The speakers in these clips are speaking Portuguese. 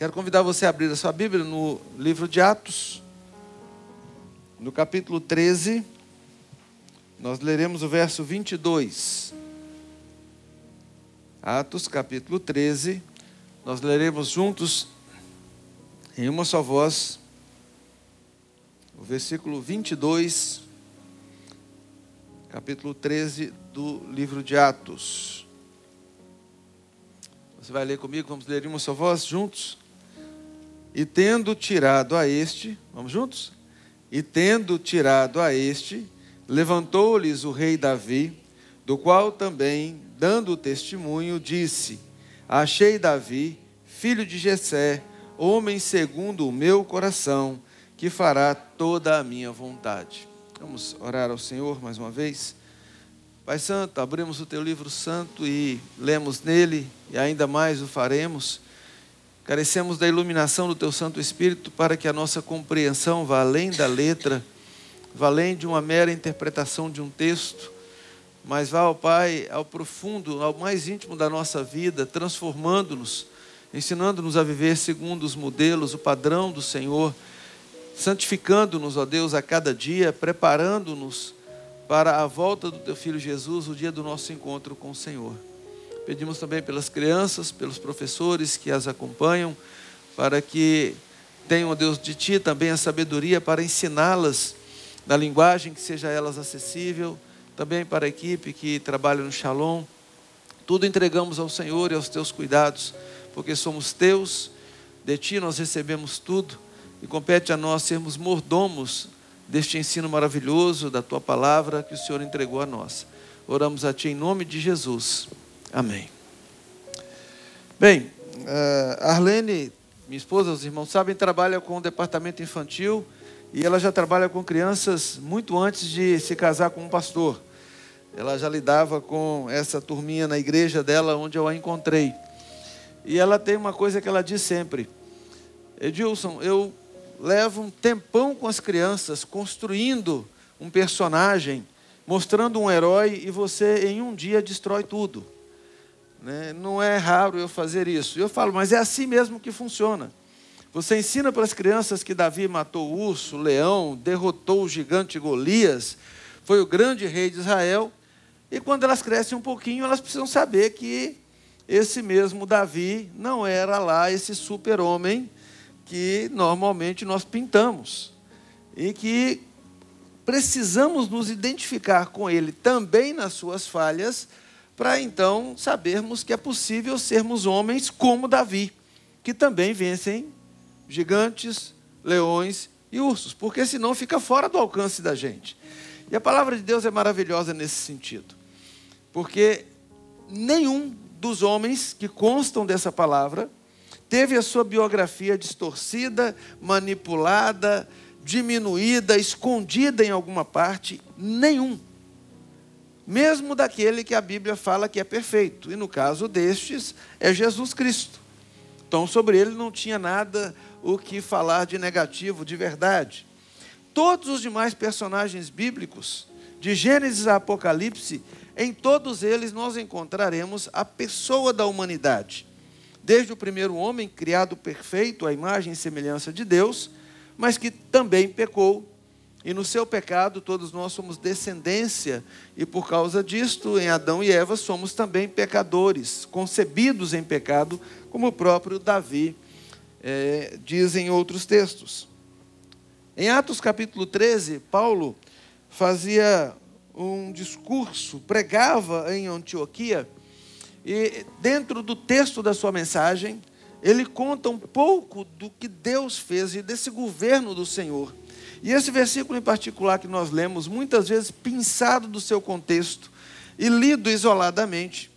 Quero convidar você a abrir a sua Bíblia no livro de Atos, no capítulo 13, nós leremos o verso 22. Atos, capítulo 13, nós leremos juntos, em uma só voz, o versículo 22, capítulo 13 do livro de Atos. Você vai ler comigo, vamos ler em uma só voz juntos? E tendo tirado a este, vamos juntos? E tendo tirado a este, levantou-lhes o rei Davi, do qual também, dando testemunho, disse: Achei Davi, filho de Jessé, homem segundo o meu coração, que fará toda a minha vontade. Vamos orar ao Senhor mais uma vez. Pai Santo, abrimos o Teu livro santo e lemos nele, e ainda mais o faremos. Carecemos da iluminação do Teu Santo Espírito para que a nossa compreensão vá além da letra, vá além de uma mera interpretação de um texto, mas vá, ó Pai, ao profundo, ao mais íntimo da nossa vida, transformando-nos, ensinando-nos a viver segundo os modelos, o padrão do Senhor, santificando-nos, ó Deus, a cada dia, preparando-nos para a volta do Teu Filho Jesus, o dia do nosso encontro com o Senhor. Pedimos também pelas crianças, pelos professores que as acompanham, para que tenham, Deus, de Ti também a sabedoria para ensiná-las na linguagem que seja elas acessível, também para a equipe que trabalha no Shalom. Tudo entregamos ao Senhor e aos Teus cuidados, porque somos Teus, de Ti nós recebemos tudo, e compete a nós sermos mordomos deste ensino maravilhoso, da Tua palavra que o Senhor entregou a nós. Oramos a Ti em nome de Jesus. Amém. Bem, Arlene, minha esposa, os irmãos sabem, trabalha com o departamento infantil, e ela já trabalha com crianças muito antes de se casar com um pastor. Ela já lidava com essa turminha na igreja dela, onde eu a encontrei. E ela tem uma coisa que ela diz sempre: Edilson, eu leva um tempão com as crianças, construindo um personagem, mostrando um herói, e você em um dia destrói tudo. Né? Não é raro eu fazer isso. Eu falo, mas é assim mesmo que funciona. Você ensina para as crianças que Davi matou o urso, o leão, derrotou o gigante Golias, foi o grande rei de Israel, e quando elas crescem um pouquinho, elas precisam saber que esse mesmo Davi não era lá esse super-homem que normalmente nós pintamos, e que precisamos nos identificar com ele também nas suas falhas, para então sabermos que é possível sermos homens como Davi, que também vencem gigantes, leões e ursos, porque senão fica fora do alcance da gente. E a palavra de Deus é maravilhosa nesse sentido, porque nenhum dos homens que constam dessa palavra teve a sua biografia distorcida, manipulada, diminuída, escondida em alguma parte. Nenhum. Mesmo daquele que a Bíblia fala que é perfeito. E no caso destes, é Jesus Cristo. Então, sobre ele não tinha nada o que falar de negativo, de verdade. Todos os demais personagens bíblicos, de Gênesis a Apocalipse, em todos eles nós encontraremos a pessoa da humanidade. Desde o primeiro homem, criado perfeito, à imagem e semelhança de Deus, mas que também pecou. E no seu pecado, todos nós somos descendência. E por causa disto, em Adão e Eva, somos também pecadores, concebidos em pecado, como o próprio Davi diz em outros textos. Em Atos capítulo 13, Paulo fazia um discurso, pregava em Antioquia, e dentro do texto da sua mensagem, ele conta um pouco do que Deus fez e desse governo do Senhor. E esse versículo em particular que nós lemos, muitas vezes pinçado do seu contexto e lido isoladamente,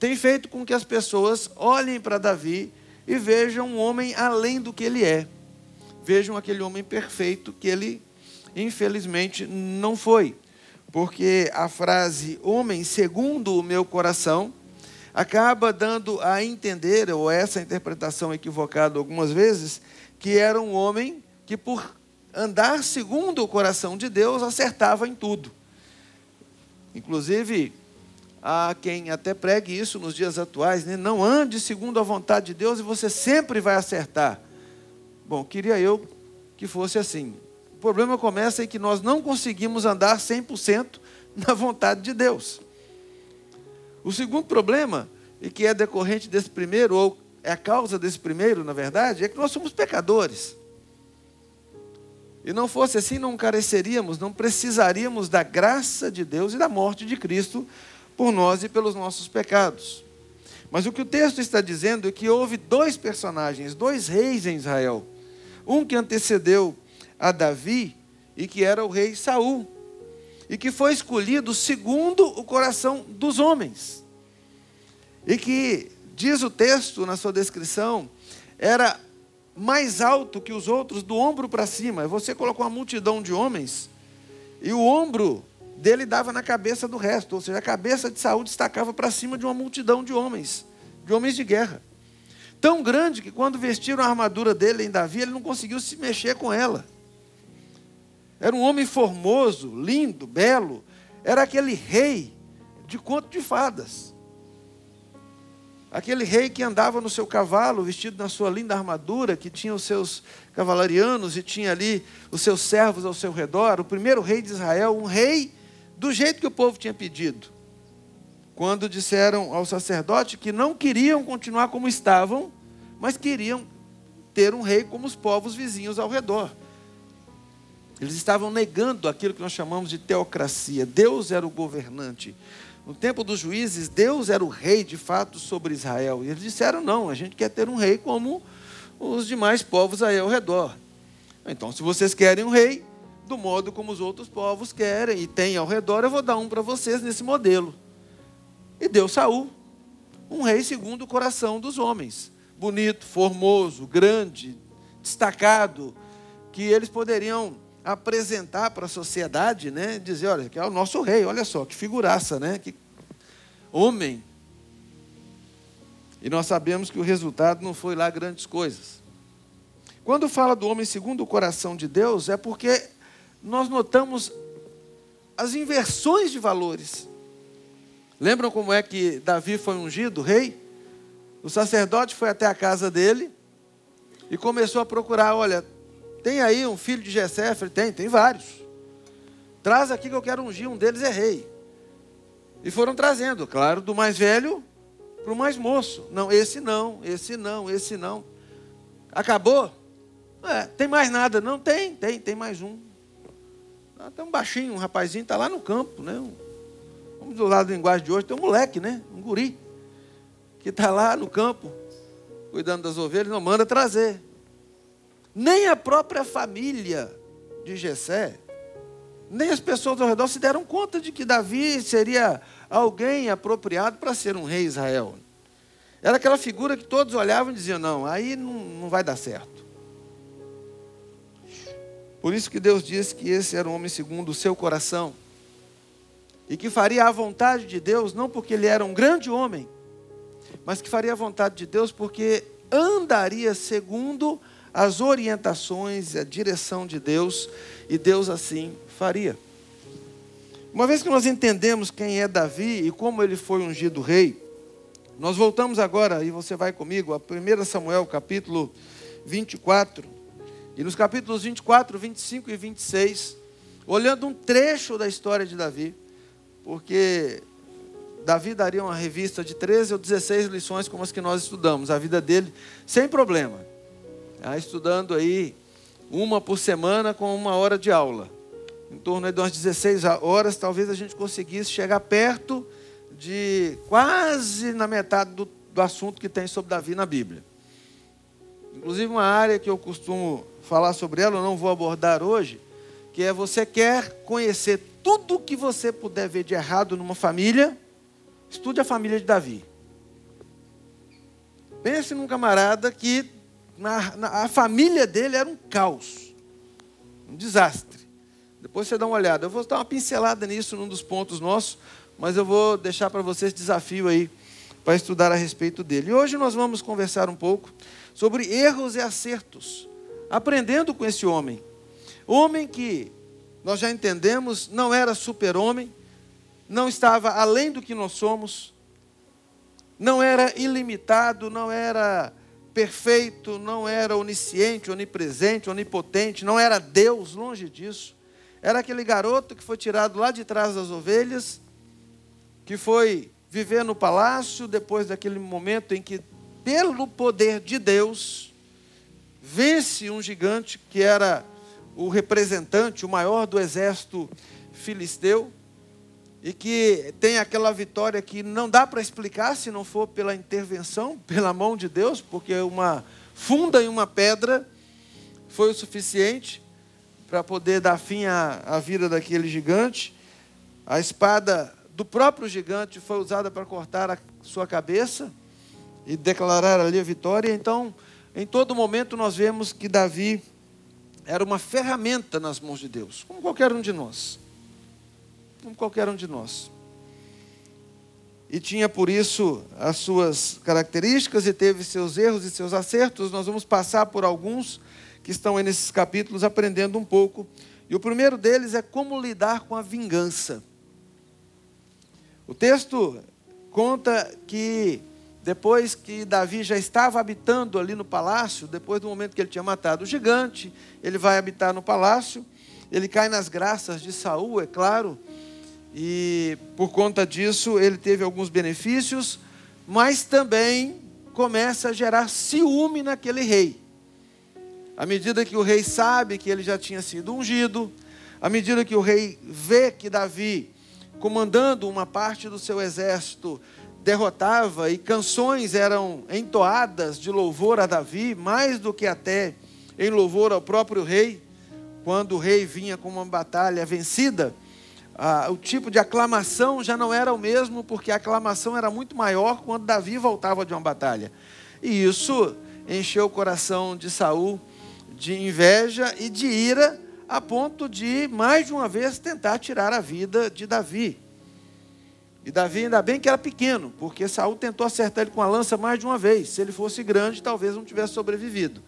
tem feito com que as pessoas olhem para Davi e vejam um homem além do que ele é. Vejam aquele homem perfeito que ele, infelizmente, não foi. Porque a frase, homem segundo o meu coração, acaba dando a entender, ou essa interpretação equivocada algumas vezes, que era um homem que, por andar segundo o coração de Deus, acertava em tudo. Inclusive, Há quem até pregue isso nos dias atuais, né? Não ande segundo a vontade de Deus e você sempre vai acertar. Bom, queria eu que fosse assim. O problema começa em que nós não conseguimos andar 100% na vontade de Deus. O segundo problema, e que é decorrente desse primeiro, ou é a causa desse primeiro, na verdade, é que nós somos pecadores. E não fosse assim, não careceríamos, não precisaríamos da graça de Deus e da morte de Cristo por nós e pelos nossos pecados. Mas o que o texto está dizendo é que houve dois personagens, dois reis em Israel. Um que antecedeu a Davi e que era o rei Saul. E que foi escolhido segundo o coração dos homens. E que, diz o texto na sua descrição, era mais alto que os outros, do ombro para cima. Você colocou uma multidão de homens e o ombro dele dava na cabeça do resto, ou seja, a cabeça de Saul destacava para cima de uma multidão de homens de guerra. Tão grande que quando vestiram a armadura dele em Davi, ele não conseguiu se mexer com ela. Era um homem formoso, lindo, belo, era aquele rei de conto de fadas. Aquele rei que andava no seu cavalo, vestido na sua linda armadura, que tinha os seus cavalarianos e tinha ali os seus servos ao seu redor. O primeiro rei de Israel, um rei do jeito que o povo tinha pedido. Quando disseram ao sacerdote que não queriam continuar como estavam, mas queriam ter um rei como os povos vizinhos ao redor. Eles estavam negando aquilo que nós chamamos de teocracia. Deus era o governante. No tempo dos juízes, Deus era o rei, de fato, sobre Israel. E eles disseram, não, a gente quer ter um rei como os demais povos aí ao redor. Então, se vocês querem um rei, do modo como os outros povos querem, e tem ao redor, eu vou dar um para vocês nesse modelo. E deu Saul, um rei segundo o coração dos homens. Bonito, formoso, grande, destacado, que eles poderiam apresentar para a sociedade, né? Dizer, olha, que é o nosso rei, olha só, que figuraça, né? Que homem. E nós sabemos que o resultado não foi lá grandes coisas. Quando fala do homem segundo o coração de Deus, é porque nós notamos as inversões de valores. Lembram como é que Davi foi ungido, rei? O sacerdote foi até a casa dele e começou a procurar, olha, tem aí um filho de Jessé? Tem vários. Traz aqui que eu quero ungir, um deles é rei. E foram trazendo, claro, do mais velho para o mais moço. Não, esse não, esse não, esse não. Acabou? É, tem mais nada? Não, tem mais um. Tem um baixinho, um rapazinho, está lá no campo, né? Vamos do lado da linguagem de hoje, tem um moleque, né? Um guri, que está lá no campo, cuidando das ovelhas, não manda trazer. Nem a própria família de Jessé, nem as pessoas ao redor se deram conta de que Davi seria alguém apropriado para ser um rei de Israel. Era aquela figura que todos olhavam e diziam, não, aí não vai dar certo. Por isso que Deus disse que esse era um homem segundo o seu coração. E que faria a vontade de Deus, não porque ele era um grande homem, mas que faria a vontade de Deus porque andaria segundo as orientações, a direção de Deus, e Deus assim faria. Uma vez que nós entendemos quem é Davi e como ele foi ungido rei, nós voltamos agora, e você vai comigo, a 1 Samuel, capítulo 24, e nos capítulos 24, 25 e 26, olhando um trecho da história de Davi, porque Davi daria uma revista de 13 ou 16 lições como as que nós estudamos, a vida dele sem problema. Estudando aí uma por semana com uma hora de aula. Em torno aí de umas 16 horas, talvez a gente conseguisse chegar perto de quase na metade do assunto que tem sobre Davi na Bíblia. Inclusive uma área que eu costumo falar sobre ela, eu não vou abordar hoje, que é você quer conhecer tudo o que você puder ver de errado numa família, estude a família de Davi. Pense num camarada que a família dele era um caos, um desastre. Depois você dá uma olhada. Eu vou dar uma pincelada nisso num dos pontos nossos, mas eu vou deixar para vocês desafio aí para estudar a respeito dele. E hoje nós vamos conversar um pouco sobre erros e acertos, aprendendo com esse homem. Homem que nós já entendemos não era super-homem, não estava além do que nós somos, não era ilimitado, não era perfeito, não era onisciente, onipresente, onipotente, não era Deus, longe disso. Era aquele garoto que foi tirado lá de trás das ovelhas, que foi viver no palácio, depois daquele momento em que, pelo poder de Deus, vence um gigante que era o representante, o maior do exército filisteu, e que tem aquela vitória que não dá para explicar se não for pela intervenção, pela mão de Deus, porque uma funda e uma pedra foi o suficiente para poder dar fim à vida daquele gigante. A espada do próprio gigante foi usada para cortar a sua cabeça e declarar ali a vitória. Então, em todo momento nós vemos que Davi era uma ferramenta nas mãos de Deus, como qualquer um de nós. Como qualquer um de nós. E tinha, por isso, as suas características e teve seus erros e seus acertos. Nós vamos passar por alguns que estão aí nesses capítulos, aprendendo um pouco. E o primeiro deles é como lidar com a vingança. O texto conta que, depois que Davi já estava habitando ali no palácio, depois do momento que ele tinha matado o gigante, ele vai habitar no palácio, ele cai nas graças de Saul, é claro. E por conta disso ele teve alguns benefícios, mas também começa a gerar ciúme naquele rei. À medida que o rei sabe que ele já tinha sido ungido, à medida que o rei vê que Davi, comandando uma parte do seu exército, derrotava e canções eram entoadas de louvor a Davi, mais do que até em louvor ao próprio rei, quando o rei vinha com uma batalha vencida, o tipo de aclamação já não era o mesmo, porque a aclamação era muito maior quando Davi voltava de uma batalha. E isso encheu o coração de Saul de inveja e de ira, a ponto de, mais de uma vez, tentar tirar a vida de Davi. E Davi, ainda bem que era pequeno, porque Saul tentou acertar ele com a lança mais de uma vez. Se ele fosse grande, talvez não tivesse sobrevivido.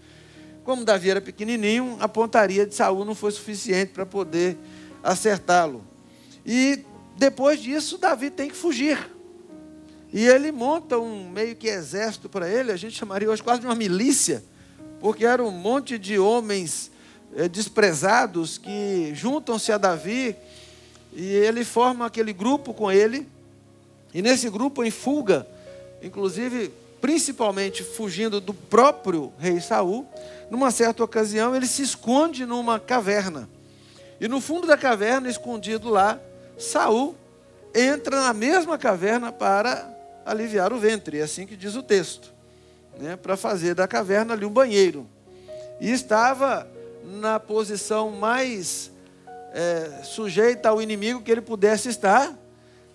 Como Davi era pequenininho, a pontaria de Saul não foi suficiente para poder acertá-lo. E depois disso, Davi tem que fugir. E ele monta um meio que exército para ele, a gente chamaria hoje quase de uma milícia, porque era um monte de homens desprezados que juntam-se a Davi, e ele forma aquele grupo com ele. E nesse grupo, em fuga, inclusive, principalmente fugindo do próprio rei Saul, numa certa ocasião ele se esconde numa caverna. E no fundo da caverna, escondido lá, Saul entra na mesma caverna para aliviar o ventre. É assim que diz o texto, né? Para fazer da caverna ali um banheiro. E estava na posição mais sujeita ao inimigo que ele pudesse estar,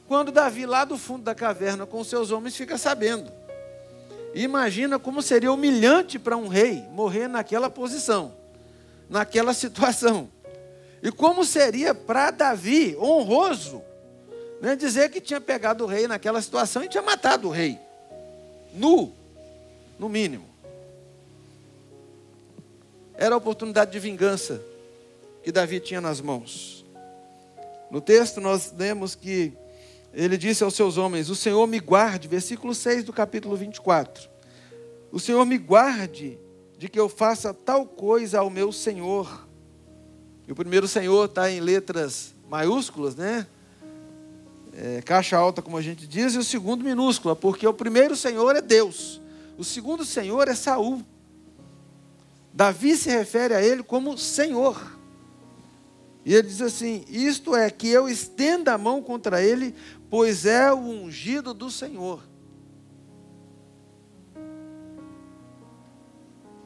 quando Davi, lá do fundo da caverna, com seus homens, fica sabendo. Imagina como seria humilhante para um rei morrer naquela posição, naquela situação. E como seria para Davi, honroso, né, dizer que tinha pegado o rei naquela situação e tinha matado o rei. Nu, no mínimo. Era a oportunidade de vingança que Davi tinha nas mãos. No texto nós lemos que ele disse aos seus homens: o Senhor me guarde, versículo 6 do capítulo 24. O Senhor me guarde de que eu faça tal coisa ao meu Senhor. E o primeiro Senhor está em letras maiúsculas, né? Caixa alta, como a gente diz, e o segundo minúscula, porque o primeiro Senhor é Deus. O segundo Senhor é Saul. Davi se refere a ele como Senhor. E ele diz assim: isto é, que eu estenda a mão contra ele, pois é o ungido do Senhor.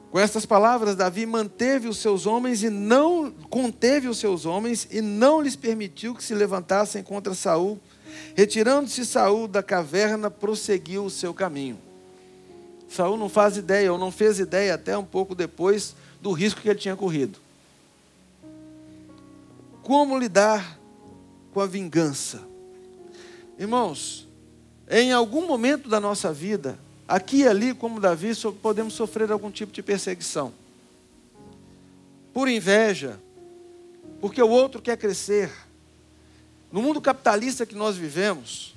Com estas palavras, Davi manteve os seus homens e não conteve os seus homens e não lhes permitiu que se levantassem contra Saul. Retirando-se Saul da caverna, prosseguiu o seu caminho. Saul não faz ideia, ou não fez ideia até um pouco depois, do risco que ele tinha corrido. Como lidar com a vingança? Irmãos, em algum momento da nossa vida, aqui e ali, como Davi, podemos sofrer algum tipo de perseguição. Por inveja, porque o outro quer crescer. No mundo capitalista que nós vivemos,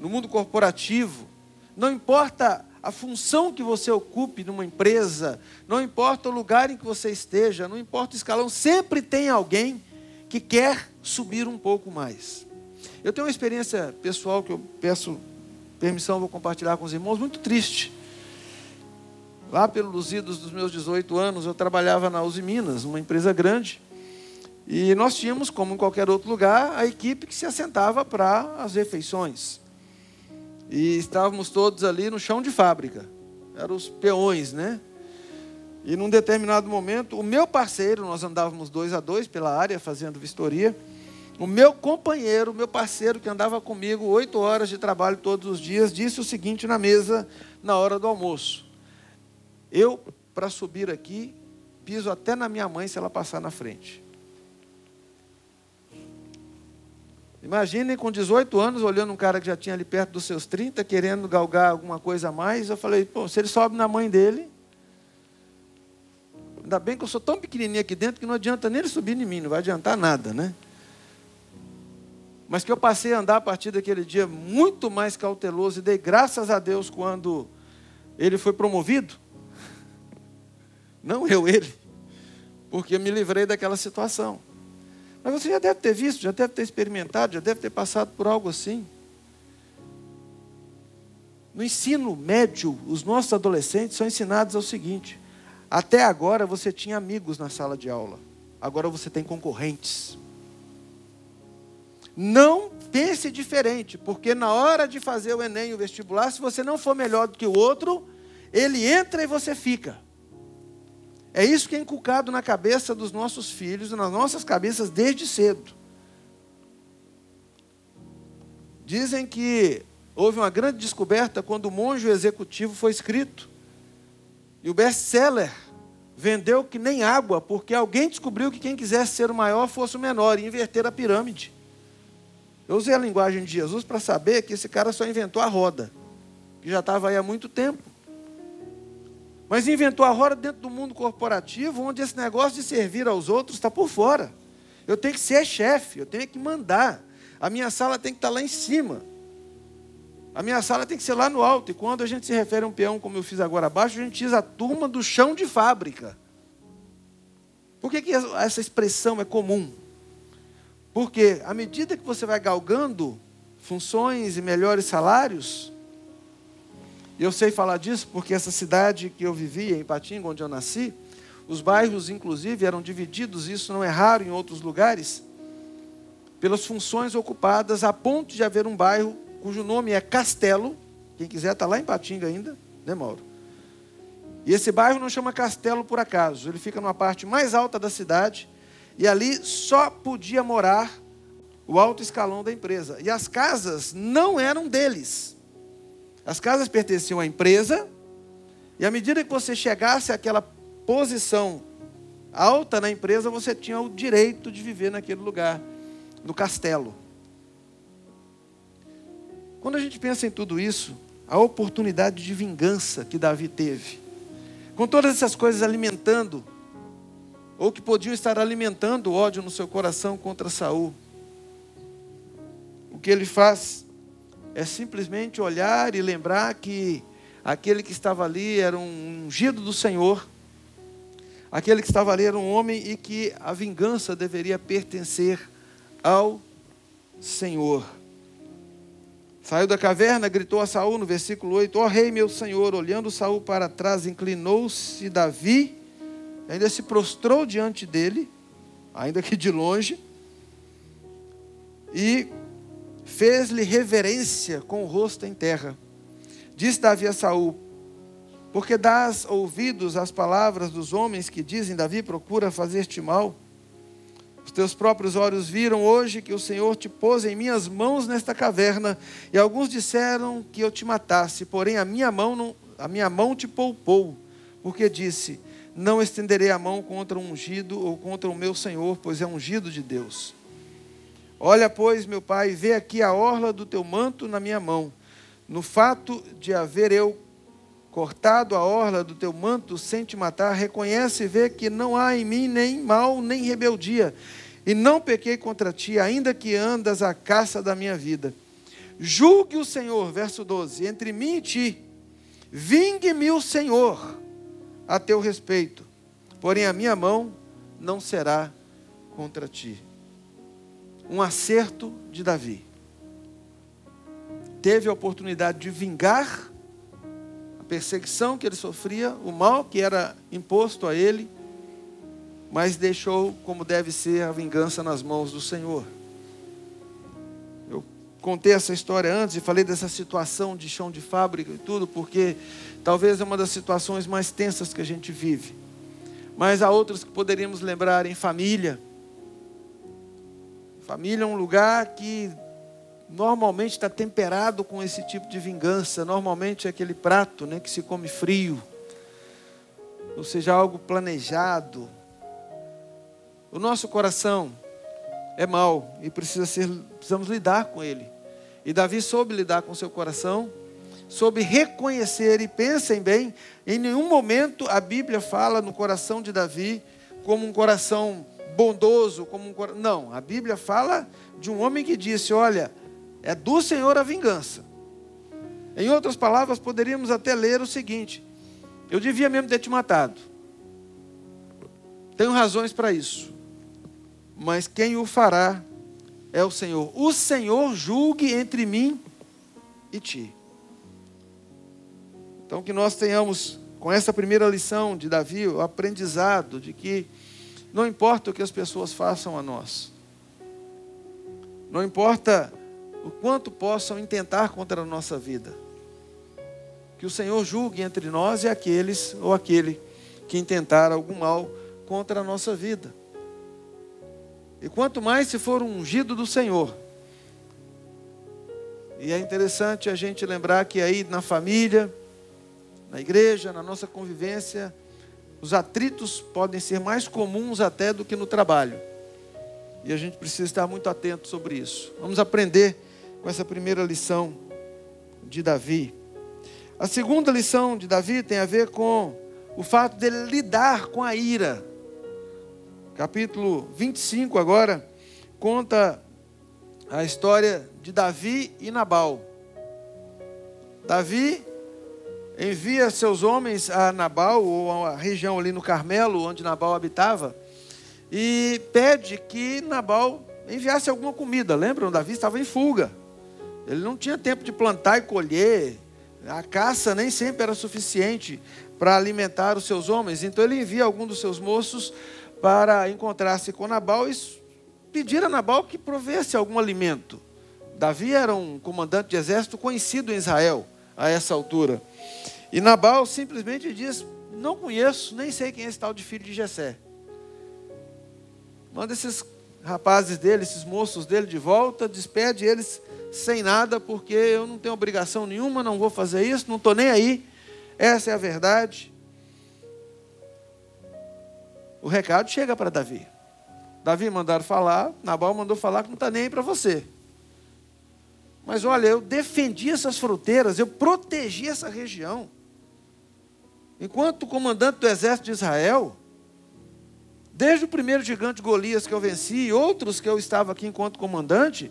no mundo corporativo, não importa a função que você ocupe numa empresa, não importa o lugar em que você esteja, não importa o escalão, sempre tem alguém que quer subir um pouco mais. Eu tenho uma experiência pessoal que eu peço permissão, vou compartilhar com os irmãos, muito triste. Lá pelos idos dos meus 18 anos, eu trabalhava na Uzi Minas, uma empresa grande, e nós tínhamos, como em qualquer outro lugar, a equipe que se assentava para as refeições. E estávamos todos ali no chão de fábrica. Eram os peões, né? E num determinado momento, o meu parceiro, nós andávamos 2 a 2 pela área, fazendo vistoria. O meu companheiro, o meu parceiro que andava comigo 8 horas de trabalho todos os dias, disse o seguinte na mesa, na hora do almoço: eu, para subir aqui, piso até na minha mãe se ela passar na frente. Imaginem, com 18 anos, olhando um cara que já tinha ali perto dos seus 30, querendo galgar alguma coisa a mais. Eu falei, pô, se ele sobe na mãe dele... Ainda bem que eu sou tão pequenininho aqui dentro que não adianta nem ele subir em mim, não vai adiantar nada, né? Mas que eu passei a andar a partir daquele dia muito mais cauteloso e dei graças a Deus quando ele foi promovido. Não eu, ele. Porque eu me livrei daquela situação. Mas você já deve ter visto, já deve ter experimentado, já deve ter passado por algo assim. No ensino médio, os nossos adolescentes são ensinados ao seguinte: até agora você tinha amigos na sala de aula, agora você tem concorrentes. Não pense diferente, porque na hora de fazer o Enem, o vestibular, se você não for melhor do que o outro, ele entra e você fica. É isso que é inculcado na cabeça dos nossos filhos, nas nossas cabeças desde cedo. Dizem que houve uma grande descoberta quando O Monge Executivo foi escrito. E o best-seller vendeu que nem água, porque alguém descobriu que quem quisesse ser o maior fosse o menor, e inverter a pirâmide. Eu usei a linguagem de Jesus para saber que esse cara só inventou a roda, que já estava aí há muito tempo. Mas inventou a roda dentro do mundo corporativo, onde esse negócio de servir aos outros está por fora. Eu tenho que ser chefe, eu tenho que mandar. A minha sala tem que estar lá em cima. A minha sala tem que ser lá no alto. E quando a gente se refere a um peão, como eu fiz agora abaixo, a gente diz a turma do chão de fábrica. Por que essa expressão é comum? Porque à medida que você vai galgando funções e melhores salários... E eu sei falar disso porque essa cidade que eu vivia, em Ipatinga, onde eu nasci, os bairros, inclusive, eram divididos, isso não é raro em outros lugares, pelas funções ocupadas, a ponto de haver um bairro cujo nome é Castelo. Quem quiser está lá em Ipatinga ainda, né, Mauro? E esse bairro não chama Castelo por acaso, ele fica numa parte mais alta da cidade, e ali só podia morar o alto escalão da empresa. E as casas não eram deles. As casas pertenciam à empresa, e à medida que você chegasse àquela posição alta na empresa, você tinha o direito de viver naquele lugar, no castelo. Quando a gente pensa em tudo isso, a oportunidade de vingança que Davi teve, com todas essas coisas alimentando, ou que podiam estar alimentando o ódio no seu coração contra Saul, o que ele faz... é simplesmente olhar e lembrar que aquele que estava ali era um ungido do Senhor. Aquele que estava ali era um homem e que a vingança deveria pertencer ao Senhor. Saiu da caverna, gritou a Saul no versículo 8: ó rei meu senhor. Olhando Saul para trás, inclinou-se Davi, ainda se prostrou diante dele, ainda que de longe, e fez-lhe reverência com o rosto em terra. Disse Davi a Saul: porque dás ouvidos às palavras dos homens que dizem, Davi procura fazer-te mal? Os teus próprios olhos viram hoje que o Senhor te pôs em minhas mãos nesta caverna, e alguns disseram que eu te matasse, porém a minha mão te poupou, porque disse: não estenderei a mão contra um ungido ou contra o meu Senhor, pois é ungido de Deus. Olha, pois, meu pai, vê aqui a orla do teu manto na minha mão. No fato de haver eu cortado a orla do teu manto sem te matar, reconhece e vê que não há em mim nem mal, nem rebeldia. e não pequei contra ti, ainda que andas à caça da minha vida. Julgue o Senhor, verso 12, entre mim e ti, vingue-me o Senhor a teu respeito, porém a minha mão não será contra ti. Um acerto de Davi. Teve a oportunidade de vingar a perseguição que ele sofria, o mal que era imposto a ele, mas deixou como deve ser a vingança nas mãos do Senhor. Eu contei essa história antes e falei dessa situação de chão de fábrica e tudo, porque talvez é uma das situações mais tensas que a gente vive. Mas há outras que poderíamos lembrar em família. Família é um lugar que normalmente está temperado com esse tipo de vingança. Normalmente é aquele prato, né, que se come frio. Ou seja, algo planejado. O nosso coração é mau e precisamos lidar com ele. E Davi soube lidar com seu coração, soube reconhecer, e pensem bem, em nenhum momento a Bíblia fala no coração de Davi como um coração bondoso, como um coração... Não, a Bíblia fala de um homem que disse, olha, é do Senhor a vingança. Em outras palavras, poderíamos até ler o seguinte, eu devia mesmo ter te matado. Tenho razões para isso. Mas quem o fará é o Senhor. O Senhor julgue entre mim e ti. Então que nós tenhamos, com essa primeira lição de Davi, o aprendizado de que não importa o que as pessoas façam a nós. Não importa o quanto possam intentar contra a nossa vida. Que o Senhor julgue entre nós e aqueles ou aquele que intentar algum mal contra a nossa vida. E quanto mais se for um ungido do Senhor. E é interessante a gente lembrar que aí na família, na igreja, na nossa convivência, os atritos podem ser mais comuns até do que no trabalho. E a gente precisa estar muito atento sobre isso. Vamos aprender com essa primeira lição de Davi. A segunda lição de Davi tem a ver com o fato dele lidar com a ira. Capítulo 25 agora conta a história de Davi e Nabal. Davi envia seus homens a Nabal, ou a região ali no Carmelo, onde Nabal habitava, e pede que Nabal enviasse alguma comida. Lembram? Davi estava em fuga. Ele não tinha tempo de plantar e colher. A caça nem sempre era suficiente para alimentar os seus homens. Então ele envia algum dos seus moços para encontrar-se com Nabal e pedir a Nabal que provesse algum alimento. Davi era um comandante de exército conhecido em Israel a essa altura. E Nabal simplesmente diz, não conheço, nem sei quem é esse tal de filho de Jessé. Manda esses rapazes dele, esses moços dele de volta, despede eles sem nada, porque eu não tenho obrigação nenhuma, não vou fazer isso, não estou nem aí. Essa é a verdade. O recado chega para Davi. Davi mandaram falar, Nabal mandou falar que não está nem aí para você. Mas olha, eu defendi essas fronteiras, eu protegi essa região. Enquanto comandante do exército de Israel, desde o primeiro gigante Golias que eu venci e outros que eu estava aqui enquanto comandante,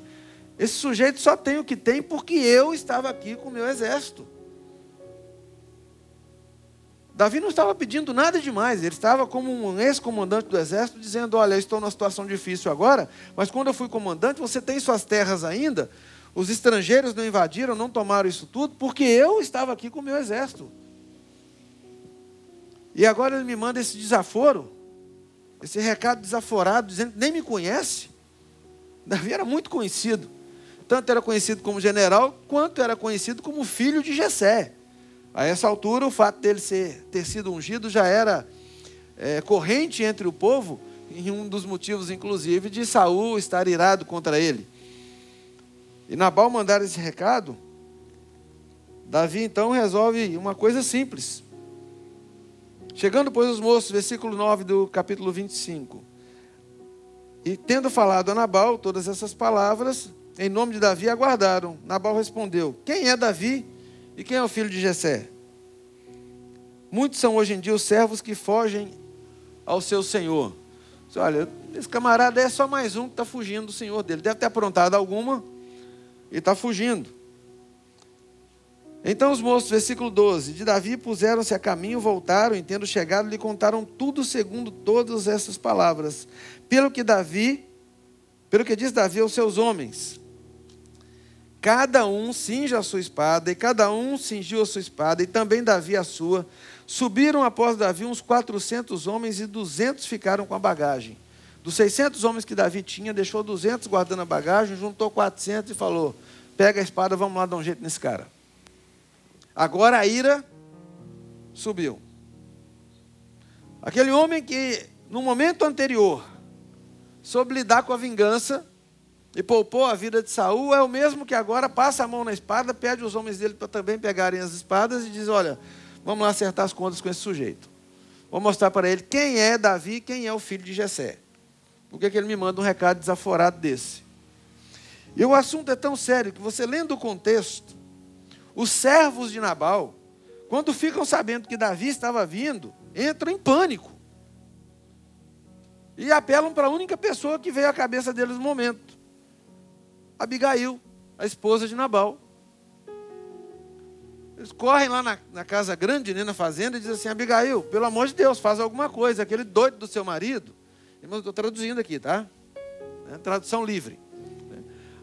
esse sujeito só tem o que tem porque eu estava aqui com o meu exército. Davi não estava pedindo nada demais, ele estava como um ex-comandante do exército, dizendo, olha, eu estou numa situação difícil agora, mas quando eu fui comandante, você tem suas terras ainda, os estrangeiros não invadiram, não tomaram isso tudo, porque eu estava aqui com o meu exército. E agora ele me manda esse desaforo, esse recado desaforado, dizendo que nem me conhece. Davi era muito conhecido, tanto era conhecido como general, quanto era conhecido como filho de Jessé. A essa altura, o fato dele ter sido ungido já era corrente entre o povo, e um dos motivos, inclusive, de Saul estar irado contra ele. E Nabal mandar esse recado, Davi, então, resolve uma coisa simples. Chegando, pois, os moços, versículo 9 do capítulo 25. E tendo falado a Nabal todas essas palavras, em nome de Davi, aguardaram. Nabal respondeu, quem é Davi? E quem é o filho de Jessé? Muitos são hoje em dia os servos que fogem ao seu senhor. Disse, olha, esse camarada é só mais um que está fugindo do senhor dele. Deve ter aprontado alguma e está fugindo. Então os moços, versículo 12, de Davi puseram-se a caminho, voltaram, e tendo chegado, lhe contaram tudo segundo todas essas palavras. Pelo que diz Davi aos seus homens, cada um cingiu a sua espada, e cada um cingiu a sua espada, e também Davi a sua. Subiram após Davi uns 400 homens, e 200 ficaram com a bagagem. Dos 600 homens que Davi tinha, deixou 200 guardando a bagagem, juntou 400 e falou, pega a espada, vamos lá dar um jeito nesse cara. Agora a ira subiu. Aquele homem que, no momento anterior, soube lidar com a vingança e poupou a vida de Saul, é o mesmo que agora passa a mão na espada, pede os homens dele para também pegarem as espadas e diz, olha, vamos lá acertar as contas com esse sujeito. Vou mostrar para ele quem é Davi, quem é o filho de Jessé. Por que ele me manda um recado desaforado desse? E o assunto é tão sério que você lendo o contexto, os servos de Nabal, quando ficam sabendo que Davi estava vindo, entram em pânico. E apelam para a única pessoa que veio à cabeça deles no momento. Abigail, a esposa de Nabal. Eles correm lá na casa grande, né, na fazenda, e dizem assim, Abigail, pelo amor de Deus, faz alguma coisa. Aquele doido do seu marido, irmãos, estou traduzindo aqui, tá? Tradução livre.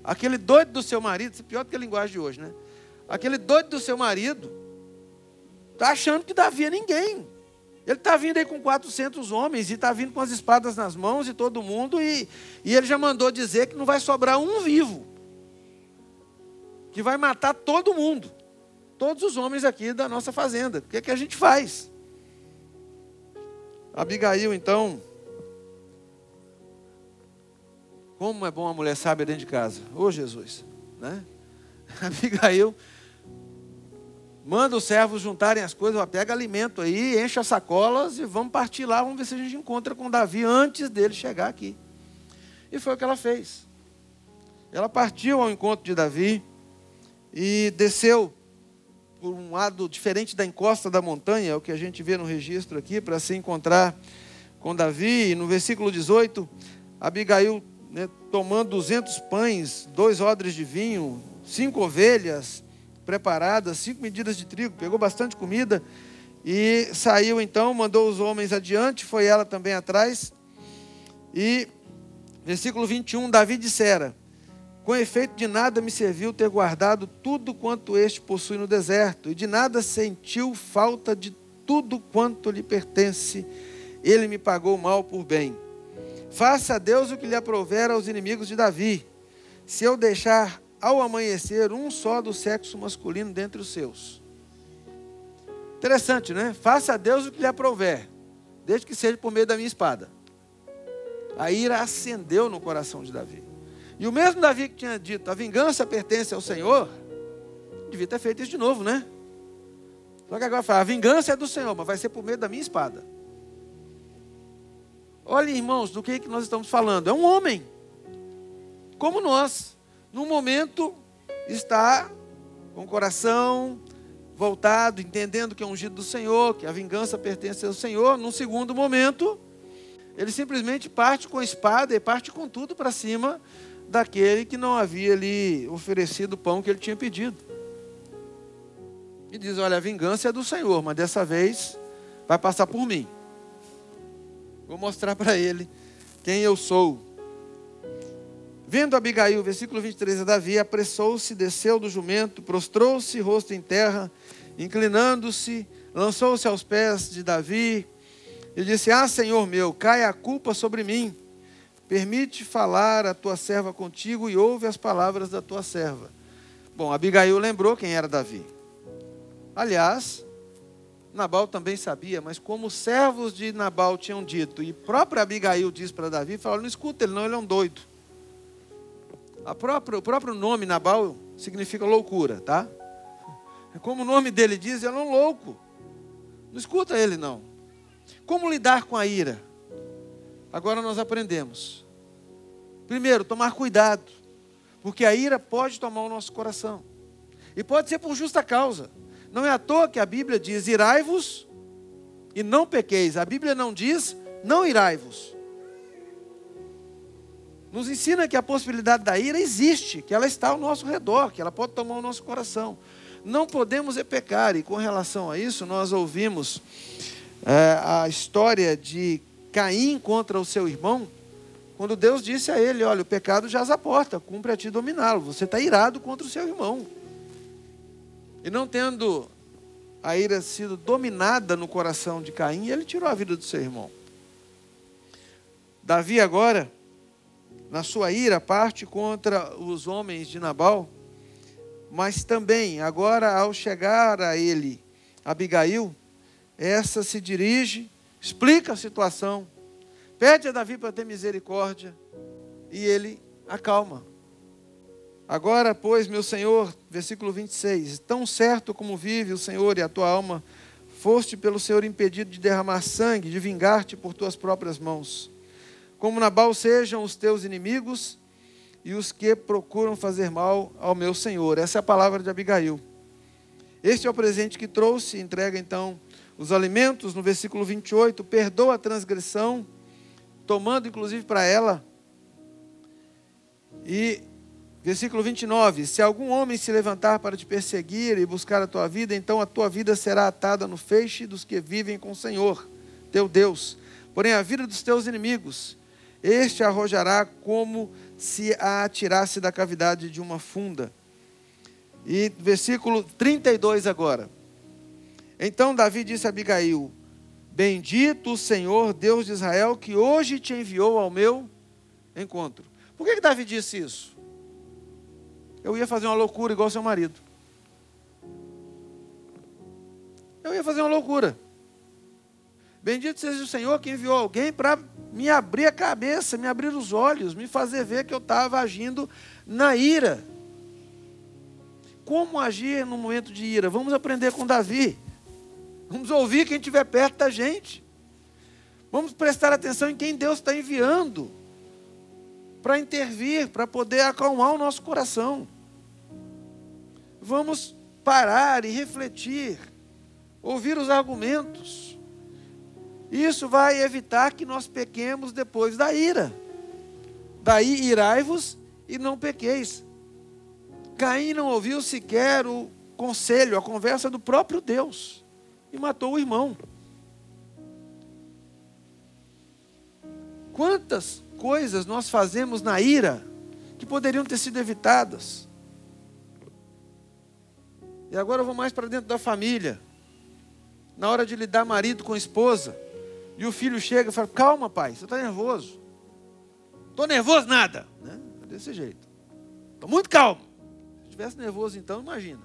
Aquele doido do seu marido, isso é pior do que a linguagem de hoje, né? Aquele doido do seu marido está achando que Davi é ninguém. Ele está vindo aí com 400 homens e está vindo com as espadas nas mãos e todo mundo. E ele já mandou dizer que não vai sobrar um vivo. Que vai matar todo mundo. Todos os homens aqui da nossa fazenda. O que é que a gente faz? Abigail, então. Como é bom uma mulher sábia dentro de casa. Ô Jesus, né? Abigail manda os servos juntarem as coisas, ó, pega alimento aí, enche as sacolas e vamos partir lá, vamos ver se a gente encontra com Davi antes dele chegar aqui. E foi o que ela fez. Ela partiu ao encontro de Davi e desceu por um lado diferente da encosta da montanha, é o que a gente vê no registro aqui, para se encontrar com Davi. E no versículo 18, Abigail, né, tomando 200 pães, 2 odres de vinho, 5 ovelhas preparadas, 5 medidas de trigo, pegou bastante comida e saiu então, mandou os homens adiante, foi ela também atrás. E versículo 21, Davi dissera, com efeito de nada me serviu ter guardado tudo quanto este possui no deserto, e de nada sentiu falta de tudo quanto lhe pertence, ele me pagou mal por bem. Faça a Deus o que lhe aprouver aos inimigos de Davi, se eu deixar ao amanhecer um só do sexo masculino dentre os seus. Interessante, né? Faça a Deus o que lhe aprouver, desde que seja por meio da minha espada. A ira acendeu no coração de Davi. E o mesmo Davi que tinha dito, a vingança pertence ao Senhor, devia ter feito isso de novo, né? Só que agora fala, a vingança é do Senhor, mas vai ser por meio da minha espada. Olha, irmãos, do que é que nós estamos falando? É um homem, como nós. No momento, está com o coração voltado, entendendo que é ungido do Senhor, que a vingança pertence ao Senhor. Num segundo momento, ele simplesmente parte com a espada e parte com tudo para cima daquele que não havia lhe oferecido o pão que ele tinha pedido. E diz, olha, a vingança é do Senhor, mas dessa vez vai passar por mim. Vou mostrar para ele quem eu sou. Vendo Abigail, versículo 23, a Davi, apressou-se, desceu do jumento, prostrou-se, rosto em terra, inclinando-se, lançou-se aos pés de Davi e disse, ah, Senhor meu, caia a culpa sobre mim, permite falar a tua serva contigo e ouve as palavras da tua serva. Bom, Abigail lembrou quem era Davi. Aliás, Nabal também sabia, mas como os servos de Nabal tinham dito, e própria Abigail diz para Davi, falou, não escuta ele não, ele é um doido. O próprio nome Nabal significa loucura, tá? Como o nome dele diz, ele é um louco. Não escuta ele, não. Como lidar com a ira? Agora nós aprendemos. Primeiro, tomar cuidado. Porque a ira pode tomar o nosso coração. E pode ser por justa causa. Não é à toa que a Bíblia diz, irai-vos e não pequeis. A Bíblia não diz, não irai-vos. nos ensina que a possibilidade da ira existe, que ela está ao nosso redor, que ela pode tomar o nosso coração. Não podemos é pecar. E com relação a isso, nós ouvimos a história de Caim contra o seu irmão, quando Deus disse a ele: olha, o pecado jaz à porta, cumpre a ti dominá-lo. Você está irado contra o seu irmão. E não tendo a ira sido dominada no coração de Caim, ele tirou a vida do seu irmão. Davi agora, na sua ira, parte contra os homens de Nabal, mas também, agora, ao chegar a ele, Abigail, essa se dirige, explica a situação, pede a Davi para ter misericórdia, e ele acalma. Agora, pois, meu Senhor, versículo 26, tão certo como vive o Senhor e a tua alma, foste pelo Senhor impedido de derramar sangue, de vingar-te por tuas próprias mãos. Como Nabal sejam os teus inimigos e os que procuram fazer mal ao meu Senhor. Essa é a palavra de Abigail. Este é o presente que trouxe. Entrega então os alimentos. No versículo 28, perdoa a transgressão, tomando inclusive para ela. E versículo 29, se algum homem se levantar para te perseguir e buscar a tua vida, então a tua vida será atada no feixe dos que vivem com o Senhor, teu Deus. Porém a vida dos teus inimigos, este arrojará como se a atirasse da cavidade de uma funda. E versículo 32 agora. Então Davi disse a Abigail: bendito o Senhor, Deus de Israel, que hoje te enviou ao meu encontro. Por que Davi disse isso? Eu ia fazer uma loucura igual seu marido. Eu ia fazer uma loucura. Bendito seja o Senhor que enviou alguém para me abrir a cabeça, me abrir os olhos, me fazer ver que eu estava agindo na ira. Como agir no momento de ira? Vamos aprender com Davi. Vamos ouvir quem estiver perto da gente. Vamos prestar atenção em quem Deus está enviando para intervir, para poder acalmar o nosso coração. Vamos parar e refletir, ouvir os argumentos. Isso vai evitar que nós pequemos depois da ira. Daí irai-vos e não pequeis. Caim não ouviu sequer o conselho, a conversa do próprio Deus, e matou o irmão. Quantas coisas nós fazemos na ira que poderiam ter sido evitadas? E agora eu vou mais para dentro da família. Na hora de lidar marido com esposa, e o filho chega e fala: calma, pai, você está nervoso. Estou nervoso nada, né? Desse jeito. Estou muito calmo. Se estivesse nervoso então, imagina.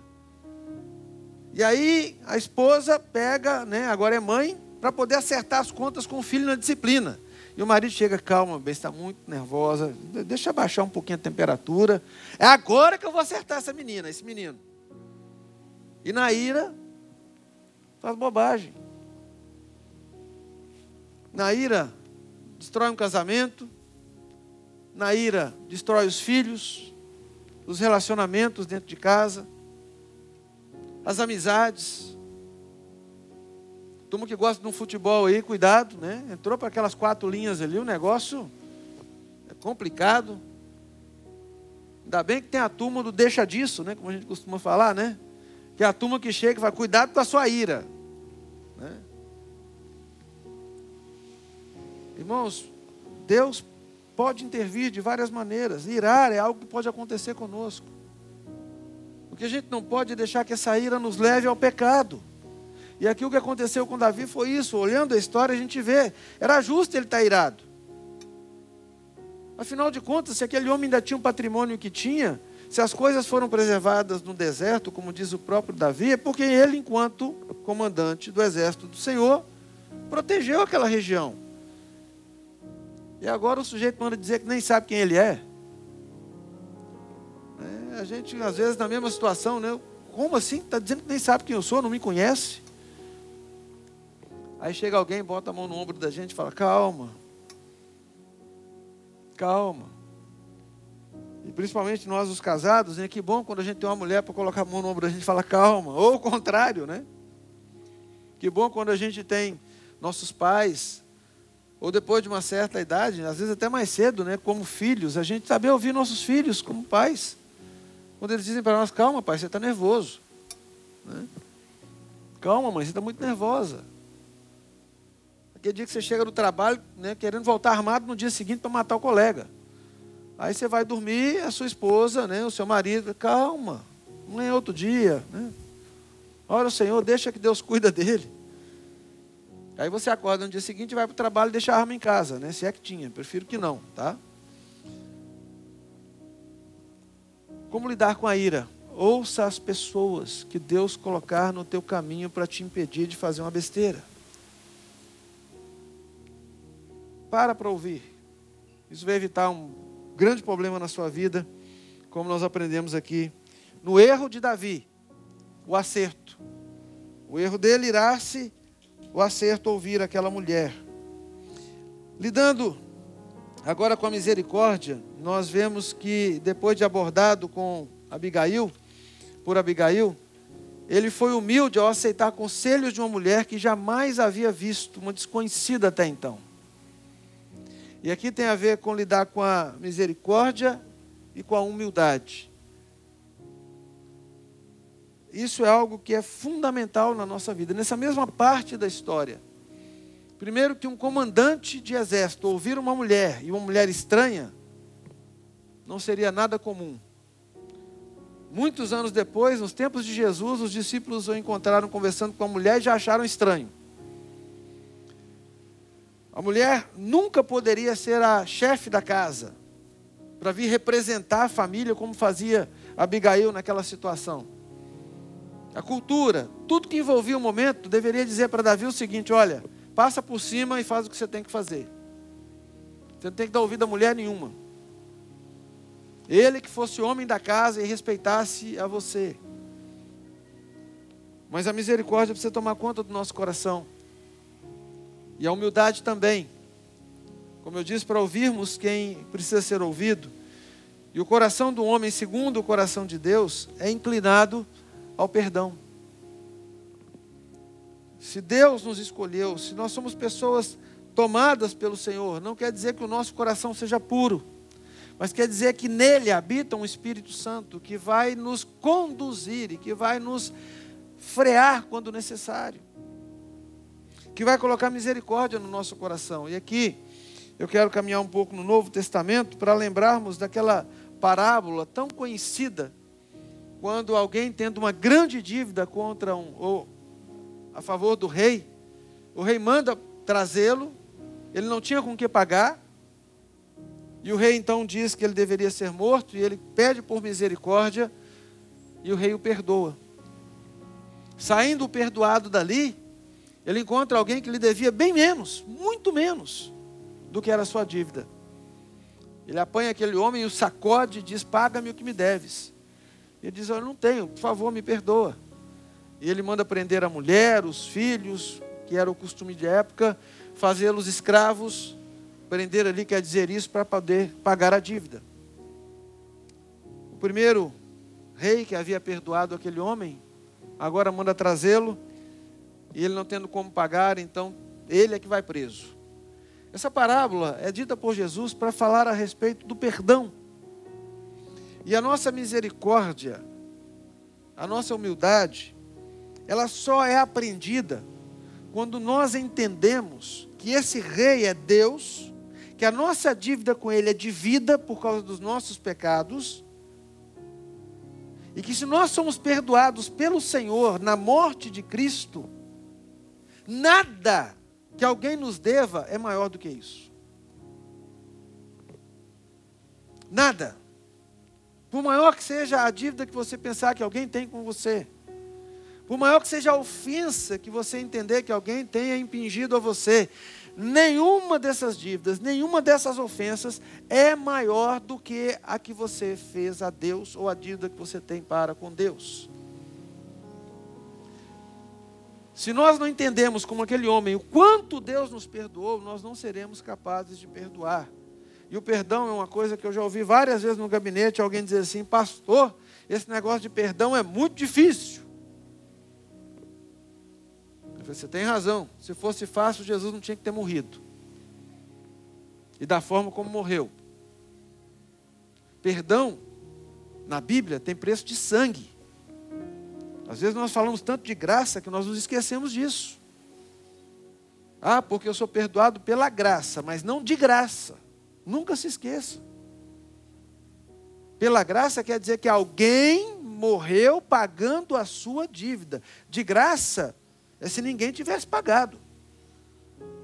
E aí a esposa pega, né, agora é mãe, para poder acertar as contas com o filho na disciplina. E o marido chega: calma, bem, está muito nervosa, deixa baixar um pouquinho a temperatura. É agora que eu vou acertar essa menina, esse menino. E na ira, faz bobagem. Na ira, destrói um casamento. Na ira, destrói os filhos, os relacionamentos dentro de casa, as amizades. Turma que gosta de um futebol aí, cuidado, né? Entrou para aquelas 4 linhas ali, o negócio é complicado. Ainda bem que tem a turma do deixa disso, né? Como a gente costuma falar, né? Que é a turma que chega e fala: cuidado com a sua ira, né? Irmãos, Deus pode intervir de várias maneiras. Irar é algo que pode acontecer conosco. O que a gente não pode é deixar que essa ira nos leve ao pecado. E aqui o que aconteceu com Davi foi isso. Olhando a história, a gente vê, era justo ele estar irado. Afinal de contas, se aquele homem ainda tinha um patrimônio que tinha, se as coisas foram preservadas no deserto, como diz o próprio Davi, é porque ele, enquanto comandante do exército do Senhor, protegeu aquela região. E agora o sujeito manda dizer que nem sabe quem ele é. A gente, às vezes, na mesma situação, né? Como assim? Está dizendo que nem sabe quem eu sou, não me conhece? Aí chega alguém, bota a mão no ombro da gente e fala: calma. Calma. E principalmente nós, os casados, né? Que bom quando a gente tem uma mulher para colocar a mão no ombro da gente e falar: calma. Ou o contrário, né? Que bom quando a gente tem nossos pais ou depois de uma certa idade, às vezes até mais cedo, né? Como filhos, a gente saber ouvir nossos filhos como pais. Quando eles dizem para nós, calma pai, você está nervoso, né? Calma mãe, você está muito nervosa. Aquele dia que você chega do trabalho, né, querendo voltar armado no dia seguinte para matar o colega. Aí você vai dormir, a sua esposa, né, o seu marido, calma, não é outro dia, né? Ora o Senhor, deixa que Deus cuida dele. Aí você acorda no dia seguinte, vai para o trabalho e deixa a arma em casa, né? Se é que tinha, prefiro que não, tá? Como lidar com a ira? Ouça as pessoas que Deus colocar no teu caminho para te impedir de fazer uma besteira. Para ouvir. Isso vai evitar um grande problema na sua vida, como nós aprendemos aqui. No erro de Davi, o acerto. O erro dele, irar-se, o acerto, ouvir aquela mulher. Lidando agora com a misericórdia, nós vemos que depois de abordado com Abigail, por Abigail, ele foi humilde ao aceitar conselhos de uma mulher que jamais havia visto, uma desconhecida até então. E aqui tem a ver com lidar com a misericórdia e com a humildade. Isso é algo que é fundamental na nossa vida, nessa mesma parte da história. Primeiro que um comandante de exército ouvir uma mulher, e uma mulher estranha, não seria nada comum. Muitos anos depois, nos tempos de Jesus, os discípulos o encontraram conversando com a mulher e já acharam estranho. A mulher nunca poderia ser a chefe da casa, para vir representar a família como fazia Abigail naquela situação. A cultura, tudo que envolvia o momento, deveria dizer para Davi o seguinte, olha, passa por cima e faz o que você tem que fazer. Você não tem que dar ouvido a mulher nenhuma. Ele que fosse homem da casa e respeitasse a você. Mas a misericórdia precisa tomar conta do nosso coração. E a humildade também. Como eu disse, para ouvirmos quem precisa ser ouvido. E o coração do homem, segundo o coração de Deus, é inclinado ao perdão. Se Deus nos escolheu, se nós somos pessoas tomadas pelo Senhor, não quer dizer que o nosso coração seja puro, mas quer dizer que nele habita um Espírito Santo que vai nos conduzir e que vai nos frear quando necessário, que vai colocar misericórdia no nosso coração. E aqui eu quero caminhar um pouco no Novo Testamento para lembrarmos daquela parábola tão conhecida, quando alguém tendo uma grande dívida contra um, ou a favor do rei, o rei manda trazê-lo, ele não tinha com que pagar, e o rei então diz que ele deveria ser morto, e ele pede por misericórdia, e o rei o perdoa. Saindo o perdoado dali, ele encontra alguém que lhe devia bem menos, muito menos, do que era a sua dívida. Ele apanha aquele homem e o sacode e diz, paga-me o que me deves. Ele diz, eu não tenho, por favor, me perdoa. E ele manda prender a mulher, os filhos, que era o costume de época, fazê-los escravos. Prender ali quer dizer isso, para poder pagar a dívida. O primeiro rei que havia perdoado aquele homem, agora manda trazê-lo, e ele não tendo como pagar, então ele é que vai preso. Essa parábola é dita por Jesus para falar a respeito do perdão. E a nossa misericórdia, a nossa humildade, ela só é aprendida quando nós entendemos que esse rei é Deus, que a nossa dívida com ele é de vida por causa dos nossos pecados, e que se nós somos perdoados pelo Senhor na morte de Cristo, nada que alguém nos deva é maior do que isso. Nada. Por maior que seja a dívida que você pensar que alguém tem com você, por maior que seja a ofensa que você entender que alguém tenha impingido a você, nenhuma dessas dívidas, nenhuma dessas ofensas é maior do que a que você fez a Deus, ou a dívida que você tem para com Deus. Se nós não entendemos como aquele homem, o quanto Deus nos perdoou, nós não seremos capazes de perdoar. E o perdão é uma coisa que eu já ouvi várias vezes no gabinete, alguém dizer assim, pastor, esse negócio de perdão é muito difícil. Eu falei, você tem razão, se fosse fácil, Jesus não tinha que ter morrido. e da forma como morreu. Perdão, na Bíblia, tem preço de sangue. Às vezes nós falamos tanto de graça que nós nos esquecemos disso. Ah, porque eu sou perdoado pela graça, mas não de graça. Nunca se esqueça. Pela graça quer dizer que alguém morreu pagando a sua dívida. De graça é se ninguém tivesse pagado.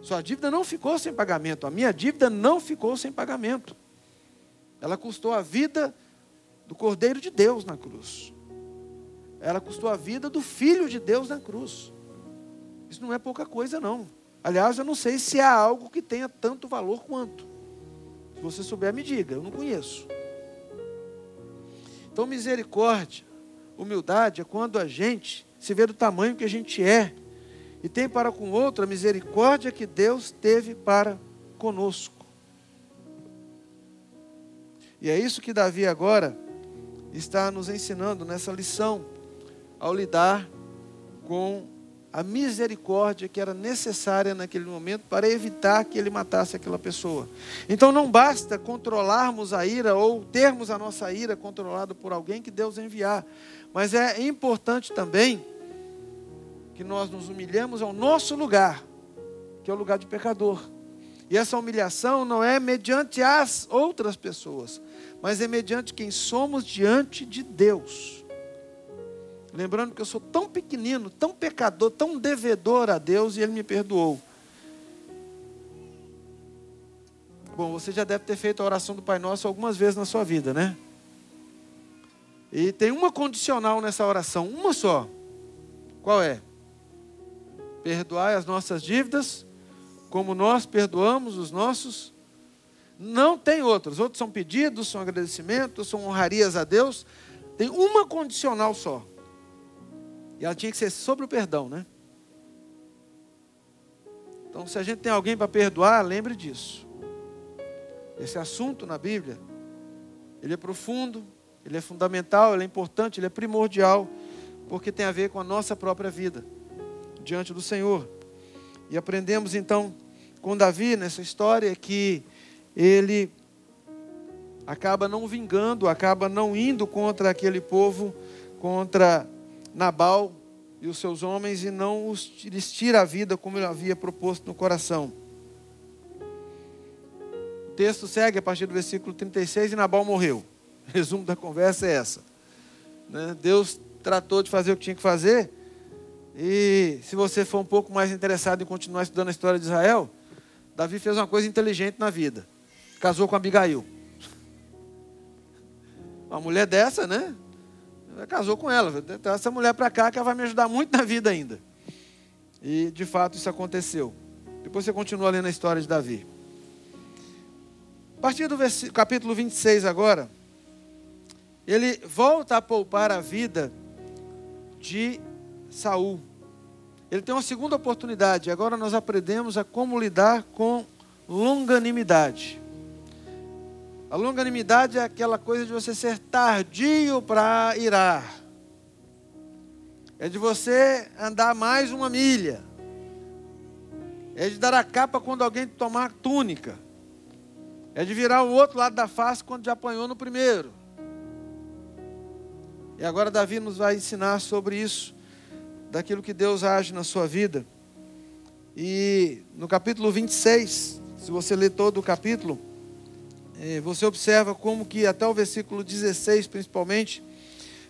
Sua dívida não ficou sem pagamento. A minha dívida não ficou sem pagamento. Ela custou a vida do Cordeiro de Deus na cruz. Ela custou a vida do Filho de Deus na cruz. Isso não é pouca coisa, não. Aliás, eu não sei se há algo que tenha tanto valor quanto. Se você souber, me diga. Eu não conheço. Então, misericórdia, humildade é quando a gente se vê do tamanho que a gente é e tem para com outro a misericórdia que Deus teve para conosco. E é isso que Davi agora está nos ensinando nessa lição, ao lidar com a misericórdia que era necessária naquele momento para evitar que ele matasse aquela pessoa. Então não basta controlarmos a ira ou termos a nossa ira controlada por alguém que Deus enviar. Mas é importante também que nós nos humilhemos ao nosso lugar, que é o lugar de pecador. E essa humilhação não é mediante as outras pessoas, mas é mediante quem somos diante de Deus. Lembrando que eu sou tão pequenino, tão pecador, tão devedor a Deus, e Ele me perdoou. Bom, você já deve ter feito a oração do Pai Nosso algumas vezes na sua vida, né? E tem uma condicional nessa oração, uma só. Qual é? Perdoai as nossas dívidas, como nós perdoamos os nossos. Não tem outros. Outros são pedidos, são agradecimentos, são honrarias a Deus. Tem uma condicional só. E ela tinha que ser sobre o perdão, né? Então, se a gente tem alguém para perdoar, lembre disso. Esse assunto na Bíblia, ele é profundo, ele é fundamental, ele é importante, ele é primordial, porque tem a ver com a nossa própria vida diante do Senhor. E aprendemos então com Davi nessa história que ele acaba não vingando, acaba não indo contra aquele povo, contra Nabal e os seus homens, e não lhes tira a vida como ele havia proposto no coração. O texto segue a partir do versículo 36 e Nabal morreu. O resumo da conversa é essa. Deus tratou de fazer o que tinha que fazer, e se você for um pouco mais interessado em continuar estudando a história de Israel, Davi fez uma coisa inteligente na vida. Casou com Abigail. Uma mulher dessa, né? Casou com ela. Traz essa mulher para cá que ela vai me ajudar muito na vida ainda. E, de fato, isso aconteceu. Depois você continua lendo a história de Davi. A partir do capítulo 26 agora, ele volta a poupar a vida de Saul. Ele tem uma segunda oportunidade. Agora nós aprendemos a como lidar com longanimidade. A longanimidade é aquela coisa de você ser tardio para irar. É de você andar mais uma milha. É de dar a capa quando alguém tomar a túnica. É de virar o outro lado da face quando já apanhou no primeiro. E agora Davi nos vai ensinar sobre isso, daquilo que Deus age na sua vida. E no capítulo 26, se você ler todo o capítulo, você observa como que até o versículo 16, principalmente,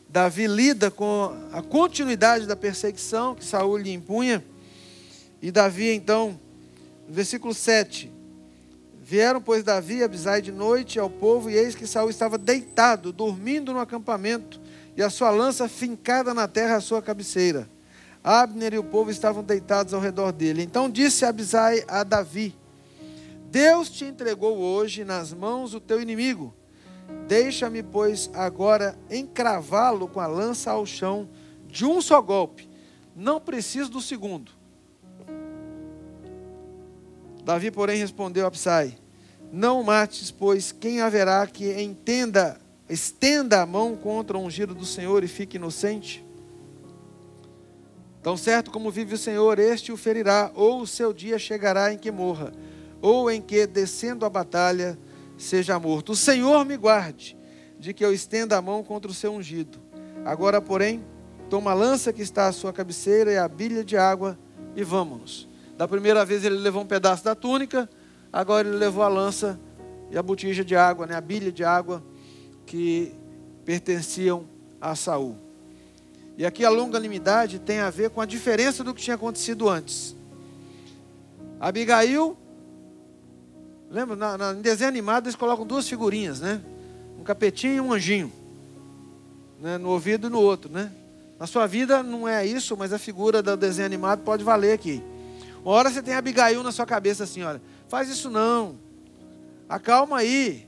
Davi lida com a continuidade da perseguição que Saul lhe impunha. E Davi, então, no versículo 7, vieram, pois, Davi e Abisai de noite ao povo, e eis que Saul estava deitado, dormindo no acampamento, e a sua lança fincada na terra à sua cabeceira. Abner e o povo estavam deitados ao redor dele. Então disse Abisai a Davi: Deus te entregou hoje nas mãos o teu inimigo. Deixa-me, pois, agora encravá-lo com a lança ao chão de um só golpe. Não preciso do segundo. Davi, porém, respondeu a Abisai: Não mates, pois quem haverá que estenda a mão contra o ungido do Senhor e fique inocente? Tão certo como vive o Senhor, este o ferirá, ou o seu dia chegará em que morra. ou em que, descendo a batalha, seja morto. O Senhor me guarde de que eu estenda a mão contra o seu ungido. Agora, porém, toma a lança que está à sua cabeceira e a bilha de água e vamos-nos. Da primeira vez ele levou um pedaço da túnica, agora ele levou a lança e a botija de água, né? A bilha de água que pertenciam a Saul. E aqui a longanimidade tem a ver com a diferença do que tinha acontecido antes. Abigail, lembra, em desenho animado eles colocam duas figurinhas, né? Um capetinho e um anjinho, né? No ouvido e no outro, né? Na sua vida não é isso, mas a figura do desenho animado pode valer aqui. Uma hora você tem Abigail na sua cabeça assim, olha, faz isso não, acalma aí,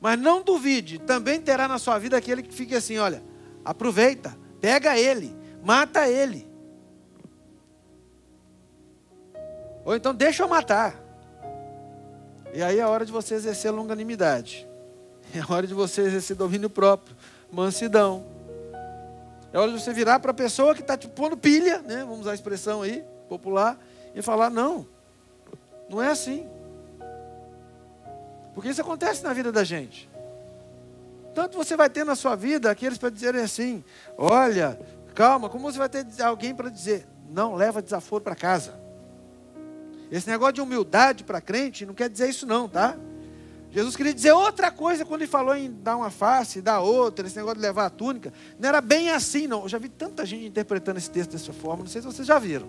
mas não duvide, também terá na sua vida aquele que fique assim, olha, aproveita, pega ele, mata ele, ou então deixa eu matar. E aí é a hora de você exercer longanimidade, é a hora de você exercer domínio próprio, mansidão, é hora de você virar para a pessoa que está te pondo pilha, né? Vamos usar a expressão aí, popular, e falar, não, não é assim. Porque isso acontece na vida da gente. Tanto você vai ter na sua vida aqueles para dizerem assim, olha, calma, como você vai ter alguém para dizer, não leva desaforo para casa. Esse negócio de humildade para crente não quer dizer isso não, tá? Jesus queria dizer outra coisa quando ele falou em dar uma face, dar outra, esse negócio de levar a túnica. Não era bem assim não. Eu já vi tanta gente interpretando esse texto dessa forma, não sei se vocês já viram.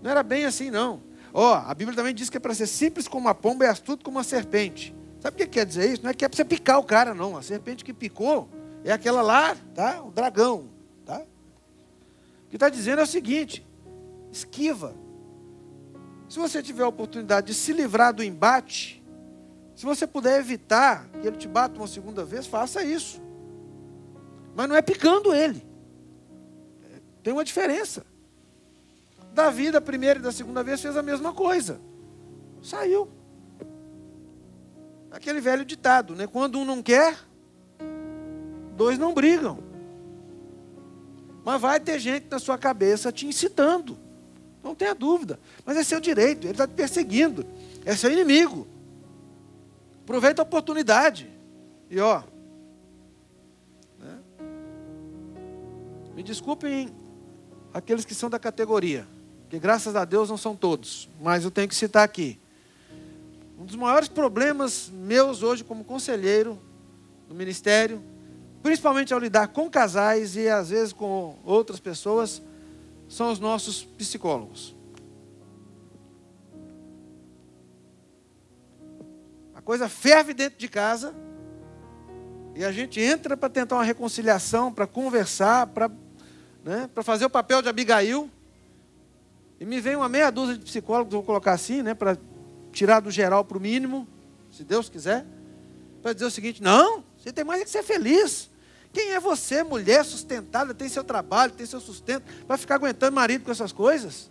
Não era bem assim não. Ó, a Bíblia também diz que é para ser simples como uma pomba e astuto como uma serpente. Sabe o que quer dizer isso? Não é que é para você picar o cara, não. A serpente que picou é aquela lá, tá? O dragão, tá? O que está dizendo é o seguinte, esquiva. Se você tiver a oportunidade de se livrar do embate, se você puder evitar que ele te bata uma segunda vez, faça isso. Mas não é picando ele. Tem uma diferença. Davi, da primeira e da segunda vez, fez a mesma coisa. Saiu. Aquele velho ditado, né? Quando um não quer, dois não brigam. Mas vai ter gente na sua cabeça te incitando. Não tenha dúvida. Mas é seu direito, ele está te perseguindo. É seu inimigo. Aproveita a oportunidade. E ó, né? Me desculpem aqueles que são da categoria, que graças a Deus não são todos, mas eu tenho que citar aqui. Um dos maiores problemas meus hoje como conselheiro no ministério, principalmente ao lidar com casais e às vezes com outras pessoas, são os nossos psicólogos. A coisa ferve dentro de casa e a gente entra para tentar uma reconciliação, para conversar, para fazer o papel de Abigail. E me vem uma meia dúzia de psicólogos, vou colocar assim, né, para tirar do geral para o mínimo, se Deus quiser, para dizer o seguinte, não, você tem mais é que ser feliz. Quem é você, mulher sustentada, tem seu trabalho, tem seu sustento, vai ficar aguentando marido com essas coisas?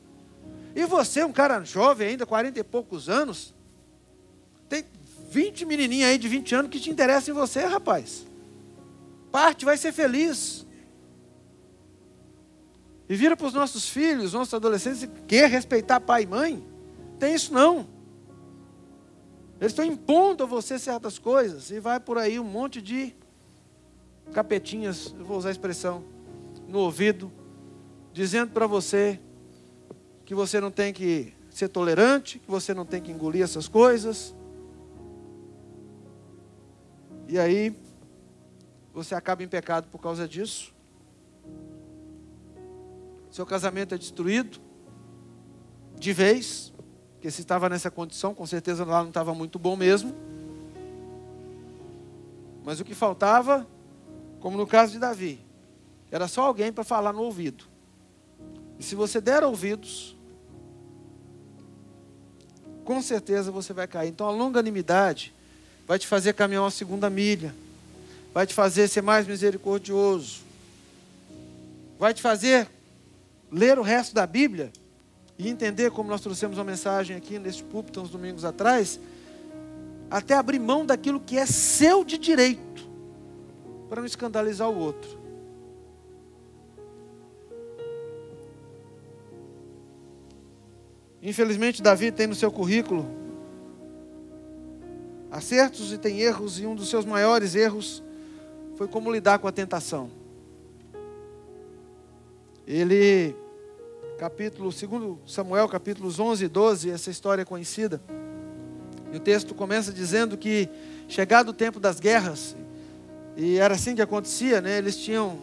E você, um cara jovem ainda, 40 e poucos anos, tem 20 menininhas aí de 20 anos que te interessam em você, rapaz. Parte, vai ser feliz. E vira para os nossos filhos, nossos adolescentes, e quer respeitar pai e mãe? Tem isso não. Eles estão impondo a você certas coisas e vai por aí um monte de capetinhas, eu vou usar a expressão, no ouvido, dizendo para você que você não tem que ser tolerante, que você não tem que engolir essas coisas. E aí, você acaba em pecado por causa disso. Seu casamento é destruído de vez, porque se estava nessa condição, com certeza lá não estava muito bom mesmo. Mas o que faltava, como no caso de Davi, era só alguém para falar no ouvido. E se você der ouvidos, com certeza você vai cair. Então a longanimidade vai te fazer caminhar uma segunda milha, vai te fazer ser mais misericordioso, vai te fazer ler o resto da Bíblia e entender, como nós trouxemos uma mensagem aqui neste púlpito uns domingos atrás, até abrir mão daquilo que é seu de direito, para não escandalizar o outro. Infelizmente, Davi tem no seu currículo acertos e tem erros, e um dos seus maiores erros foi como lidar com a tentação. Ele, capítulo 2 Samuel, capítulos 11 e 12, essa história é conhecida. E o texto começa dizendo que, chegado o tempo das guerras, e era assim que acontecia, né? Eles tinham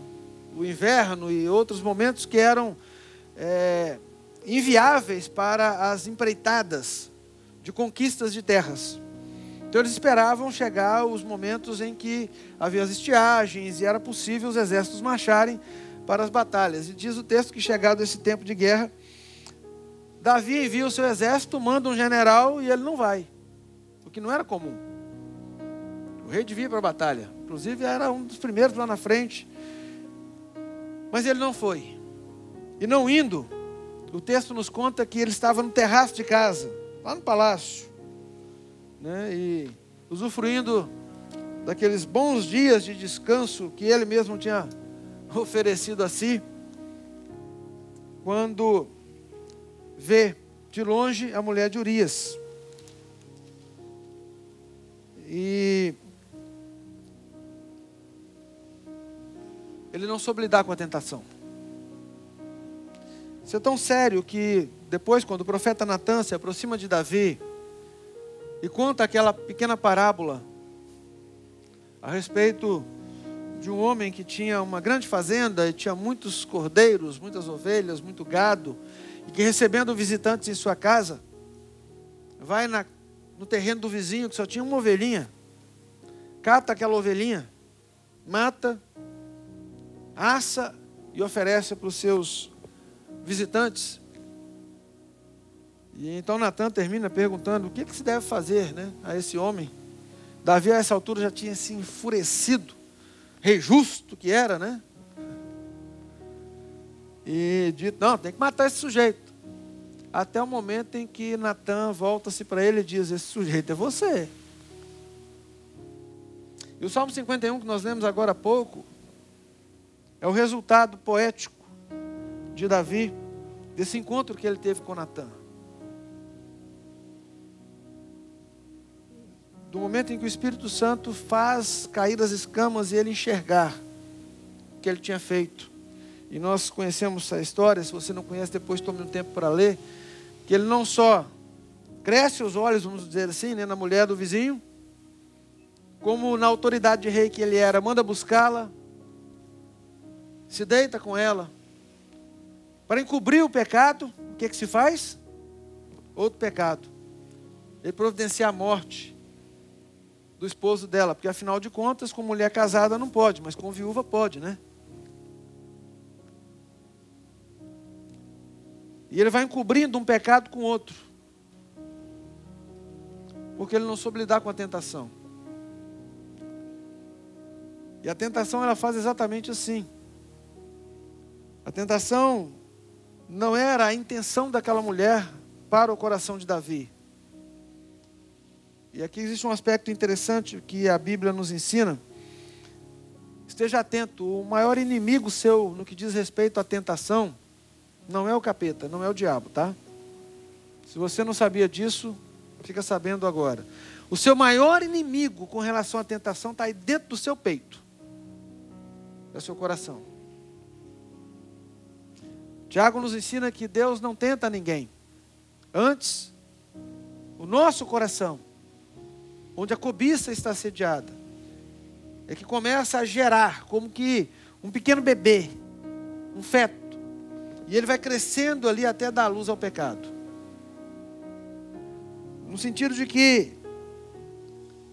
o inverno e outros momentos que eram inviáveis para as empreitadas de conquistas de terras. Então eles esperavam chegar os momentos em que havia as estiagens e era possível os exércitos marcharem para as batalhas. E diz o texto que, chegado esse tempo de guerra, Davi envia o seu exército, manda um general e ele não vai, o que não era comum. O rei devia ir para a batalha, inclusive era um dos primeiros lá na frente, mas ele não foi. E não indo, o texto nos conta que ele estava no terraço de casa, lá no palácio, né? E usufruindo daqueles bons dias de descanso que ele mesmo tinha oferecido a si, quando vê de longe a mulher de Urias. E ele não soube lidar com a tentação. Isso é tão sério que depois, quando o profeta Natan se aproxima de Davi e conta aquela pequena parábola a respeito de um homem que tinha uma grande fazenda e tinha muitos cordeiros, muitas ovelhas, muito gado, e que, recebendo visitantes em sua casa, vai no terreno do vizinho que só tinha uma ovelhinha, cata aquela ovelhinha, mata, assa e oferece para os seus visitantes. E então Natan termina perguntando: o que, que se deve fazer, né, a esse homem? Davi, a essa altura, já tinha se enfurecido, rei justo que era, né? E dito: não, tem que matar esse sujeito. Até o momento em que Natan volta-se para ele e diz: esse sujeito é você. E o Salmo 51 que nós lemos agora há pouco é o resultado poético de Davi, desse encontro que ele teve com Natan. Do momento em que o Espírito Santo faz cair as escamas e ele enxergar o que ele tinha feito. E nós conhecemos essa história, se você não conhece, depois tome um tempo para ler, que ele não só cresce os olhos, vamos dizer assim, né, na mulher do vizinho, como na autoridade de rei que ele era, manda buscá-la, se deita com ela. Para encobrir o pecado, o que é que se faz? Outro pecado. Ele providencia a morte do esposo dela, porque afinal de contas, com mulher casada não pode, mas com viúva pode, né? E ele vai encobrindo um pecado com outro, porque ele não soube lidar com a tentação. E a tentação, ela faz exatamente assim. A tentação não era a intenção daquela mulher para o coração de Davi. E aqui existe um aspecto interessante que a Bíblia nos ensina. Esteja atento, o maior inimigo seu no que diz respeito à tentação não é o capeta, não é o diabo, tá? Se você não sabia disso, fica sabendo agora. O seu maior inimigo com relação à tentação está aí dentro do seu peito, é o seu coração. Tiago nos ensina que Deus não tenta ninguém. Antes, o nosso coração, onde a cobiça está sediada, é que começa a gerar, como que um pequeno bebê, um feto. E ele vai crescendo ali até dar luz ao pecado. No sentido de que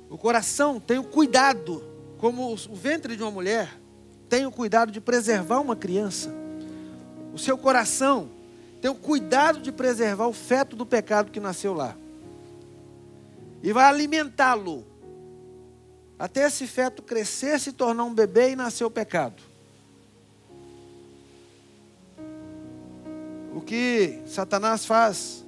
o coração tem o cuidado, como o ventre de uma mulher tem o cuidado de preservar uma criança. O seu coração tem o cuidado de preservar o feto do pecado que nasceu lá. E vai alimentá-lo até esse feto crescer, se tornar um bebê e nascer o pecado. O que Satanás faz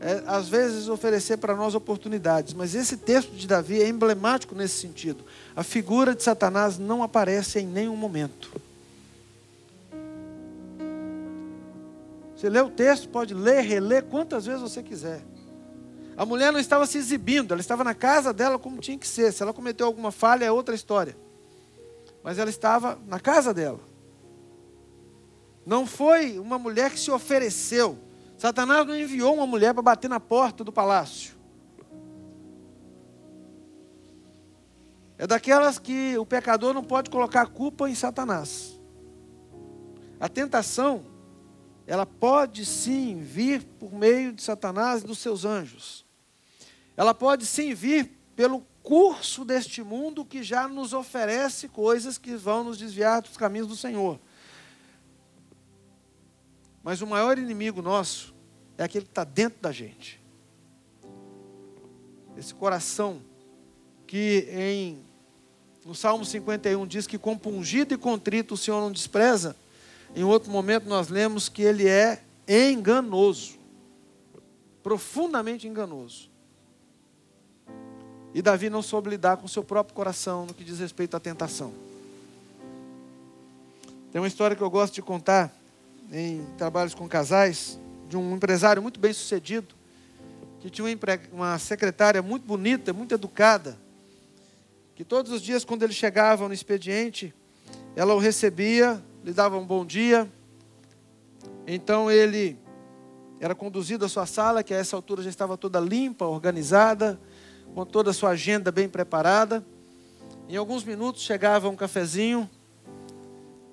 é, às vezes, oferecer para nós oportunidades. Mas esse texto de Davi é emblemático nesse sentido. A figura de Satanás não aparece em nenhum momento. Você Você lê o texto, pode ler, reler quantas vezes você quiser. A mulher não estava se exibindo, ela estava na casa dela como tinha que ser. Se ela cometeu alguma falha, é outra história. Mas ela estava na casa dela. Não foi uma mulher que se ofereceu. Satanás não enviou uma mulher para bater na porta do palácio. É daquelas que o pecador não pode colocar a culpa em Satanás. A tentação, ela pode sim vir por meio de Satanás e dos seus anjos. Ela pode sim vir pelo curso deste mundo que já nos oferece coisas que vão nos desviar dos caminhos do Senhor. Mas o maior inimigo nosso é aquele que está dentro da gente. Esse coração que no Salmo 51 diz que compungido e contrito o Senhor não despreza. Em outro momento nós lemos que ele é enganoso, profundamente enganoso. E Davi não soube lidar com o seu próprio coração no que diz respeito à tentação. Tem uma história que eu gosto de contar em trabalhos com casais, de um empresário muito bem sucedido, que tinha uma secretária muito bonita, muito educada, que todos os dias quando ele chegava no expediente, ela o recebia, lhe dava um bom dia. Então ele era conduzido à sua sala, que a essa altura já estava toda limpa, organizada, com toda a sua agenda bem preparada. Em alguns minutos chegava um cafezinho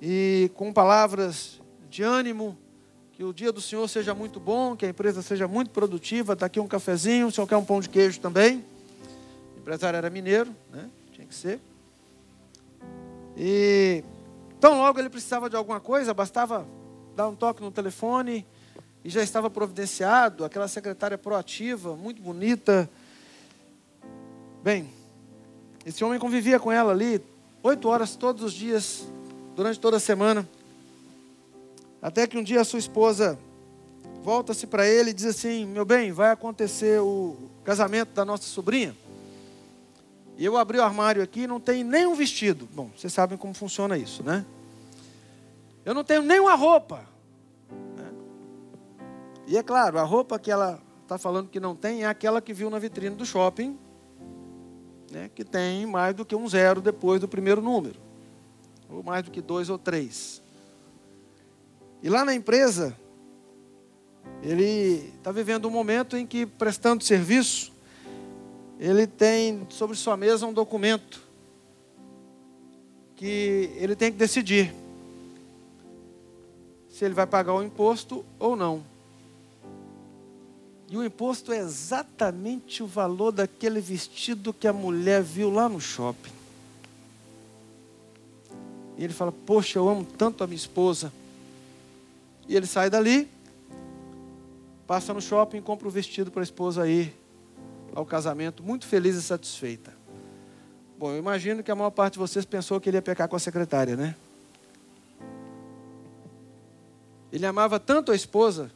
e com palavras de ânimo, que o dia do senhor seja muito bom, que a empresa seja muito produtiva, está aqui um cafezinho, o senhor quer um pão de queijo também? O empresário era mineiro, né? Tinha que ser. E então logo ele precisava de alguma coisa, bastava dar um toque no telefone e já estava providenciado, aquela secretária proativa, muito bonita. Bem, esse homem convivia com ela ali 8 horas todos os dias, durante toda a semana. Até que um dia a sua esposa volta-se para ele e diz assim: meu bem, vai acontecer o casamento da nossa sobrinha. E eu abri o armário aqui e não tem nenhum vestido. Bom, vocês sabem como funciona isso, né? Eu não tenho nenhuma roupa. Né? E é claro, a roupa que ela está falando que não tem é aquela que viu na vitrine do shopping, né? Que tem mais do que um zero depois do primeiro número. Ou mais do que 2 ou 3. E lá na empresa, ele está vivendo um momento em que, prestando serviço, ele tem sobre sua mesa um documento que ele tem que decidir se ele vai pagar o imposto ou não. E o imposto é exatamente o valor daquele vestido que a mulher viu lá no shopping. E ele fala: poxa, eu amo tanto a minha esposa. E ele sai dali, passa no shopping, compra o vestido para a esposa ir ao casamento, muito feliz e satisfeita. Bom, eu imagino que a maior parte de vocês pensou que ele ia pecar com a secretária, né? Ele amava tanto a esposa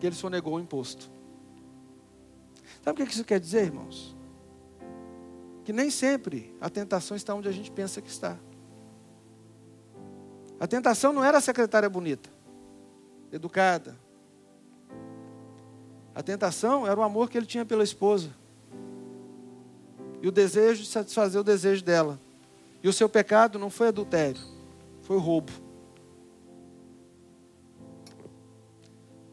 que ele sonegou o imposto. Sabe o que isso quer dizer, irmãos? Que nem sempre a tentação está onde a gente pensa que está. A tentação não era a secretária bonita, educada. A tentação era o amor que ele tinha pela esposa. E o desejo de satisfazer o desejo dela. E o seu pecado não foi adultério, foi roubo.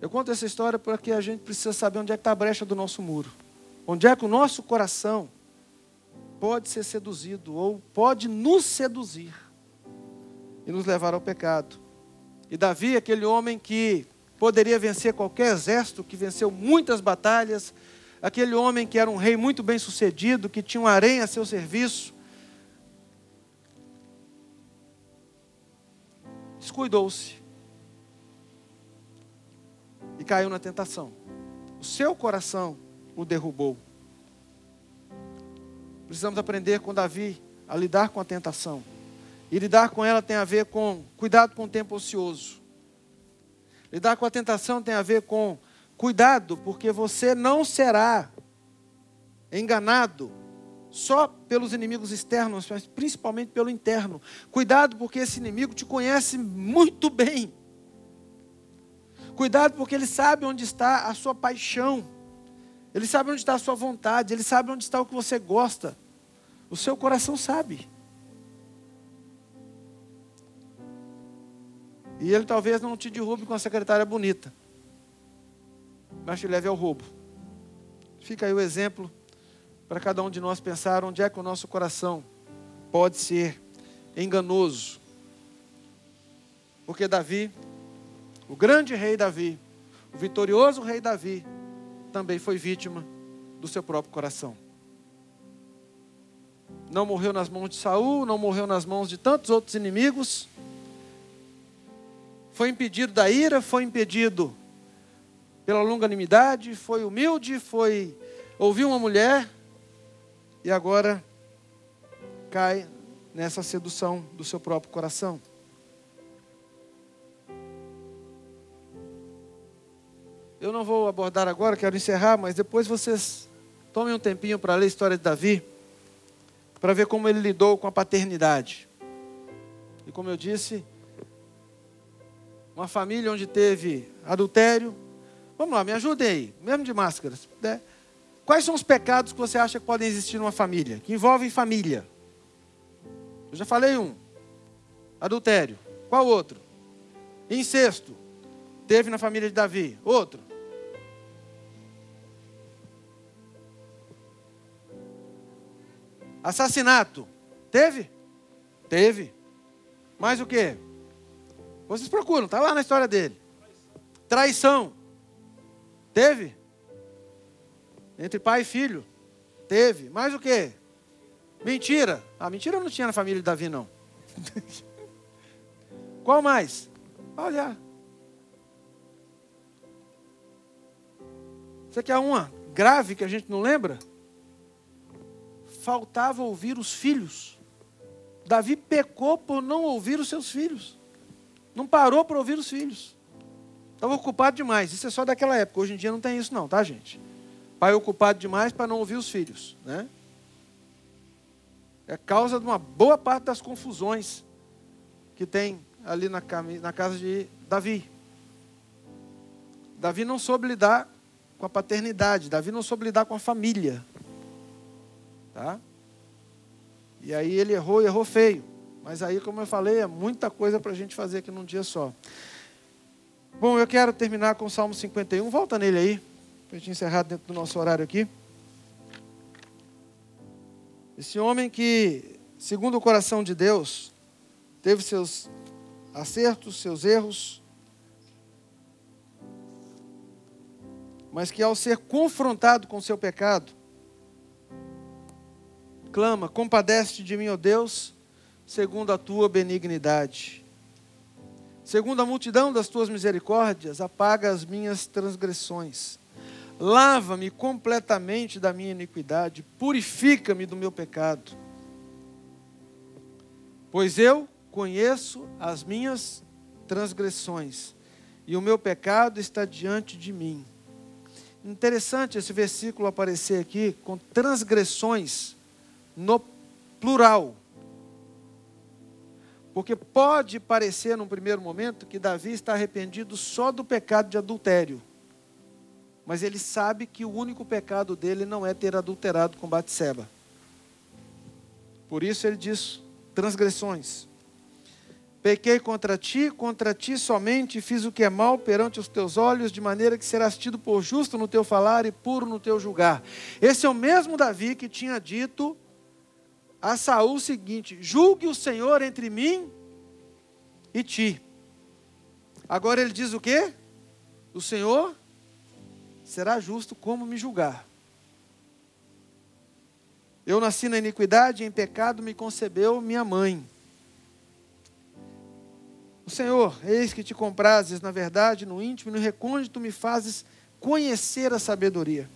Eu conto essa história porque a gente precisa saber onde é que está a brecha do nosso muro. Onde é que o nosso coração pode ser seduzido ou pode nos seduzir e nos levar ao pecado. E Davi, aquele homem que poderia vencer qualquer exército, que venceu muitas batalhas, aquele homem que era um rei muito bem sucedido, que tinha um harém a seu serviço, descuidou-se e caiu na tentação. O seu coração o derrubou. Precisamos aprender com Davi a lidar com a tentação. E lidar com ela tem a ver com cuidado com o tempo ocioso. Lidar com a tentação tem a ver com cuidado, porque você não será enganado só pelos inimigos externos, mas principalmente pelo interno. Cuidado, porque esse inimigo te conhece muito bem. Cuidado, porque ele sabe onde está a sua paixão. Ele sabe onde está a sua vontade. Ele sabe onde está o que você gosta. O seu coração sabe. E ele talvez não te derrube com a secretária bonita, mas te leve ao roubo. Fica aí o exemplo para cada um de nós pensar onde é que o nosso coração pode ser enganoso. Porque Davi, o grande rei Davi, o vitorioso rei Davi, também foi vítima do seu próprio coração. Não morreu nas mãos de Saul, não morreu nas mãos de tantos outros inimigos. Foi impedido da ira, foi impedido pela longanimidade, foi humilde, ouviu uma mulher e agora cai nessa sedução do seu próprio coração. Eu não vou abordar agora, quero encerrar, mas depois vocês tomem um tempinho para ler a história de Davi, para ver como ele lidou com a paternidade. E como eu disse, uma família onde teve adultério. Vamos lá, me ajudem aí, mesmo de máscara, se puder. Quais são os pecados que você acha que podem existir numa família, que envolvem família? Eu já falei um. Adultério. Qual outro? Incesto. Teve na família de Davi. Outro. Assassinato. Teve? Teve. Mais o quê? Vocês procuram, está lá na história dele. Traição. Teve? Entre pai e filho. Teve. Mais o quê? Mentira. Ah, mentira não tinha na família de Davi, não. Qual mais? Olha. Isso aqui é uma grave que a gente não lembra. Faltava ouvir os filhos. Davi pecou por não ouvir os seus filhos. Não parou para ouvir os filhos. Estava ocupado demais. Isso é só daquela época. Hoje em dia não tem isso não, tá, gente? Pai ocupado demais para não ouvir os filhos, né? É causa de uma boa parte das confusões que tem ali na casa de Davi. Davi não soube lidar com a paternidade. Davi não soube lidar com a família. Tá? E aí ele errou e errou feio. Mas aí, como eu falei, é muita coisa para a gente fazer aqui num dia só. Bom, eu quero terminar com o Salmo 51. Volta nele aí, para a gente encerrar dentro do nosso horário aqui. Esse homem que, segundo o coração de Deus, teve seus acertos, seus erros, mas que ao ser confrontado com seu pecado, clama: compadece-te de mim, ó Deus, segundo a tua benignidade. Segundo a multidão das tuas misericórdias, apaga as minhas transgressões. Lava-me completamente da minha iniquidade, purifica-me do meu pecado. Pois eu conheço as minhas transgressões, e o meu pecado está diante de mim. Interessante esse versículo aparecer aqui com transgressões no plural. Porque pode parecer, num primeiro momento, que Davi está arrependido só do pecado de adultério. Mas ele sabe que o único pecado dele não é ter adulterado com Batseba. Por isso ele diz: transgressões. Pequei contra ti somente, fiz o que é mal perante os teus olhos, de maneira que serás tido por justo no teu falar e puro no teu julgar. Esse é o mesmo Davi que tinha dito a Saul o seguinte: julgue o Senhor entre mim e ti. Agora ele diz o quê? O Senhor será justo como me julgar. Eu nasci na iniquidade, em pecado me concebeu minha mãe. O Senhor, eis que te comprazes na verdade, no íntimo e no recôndito me fazes conhecer a sabedoria.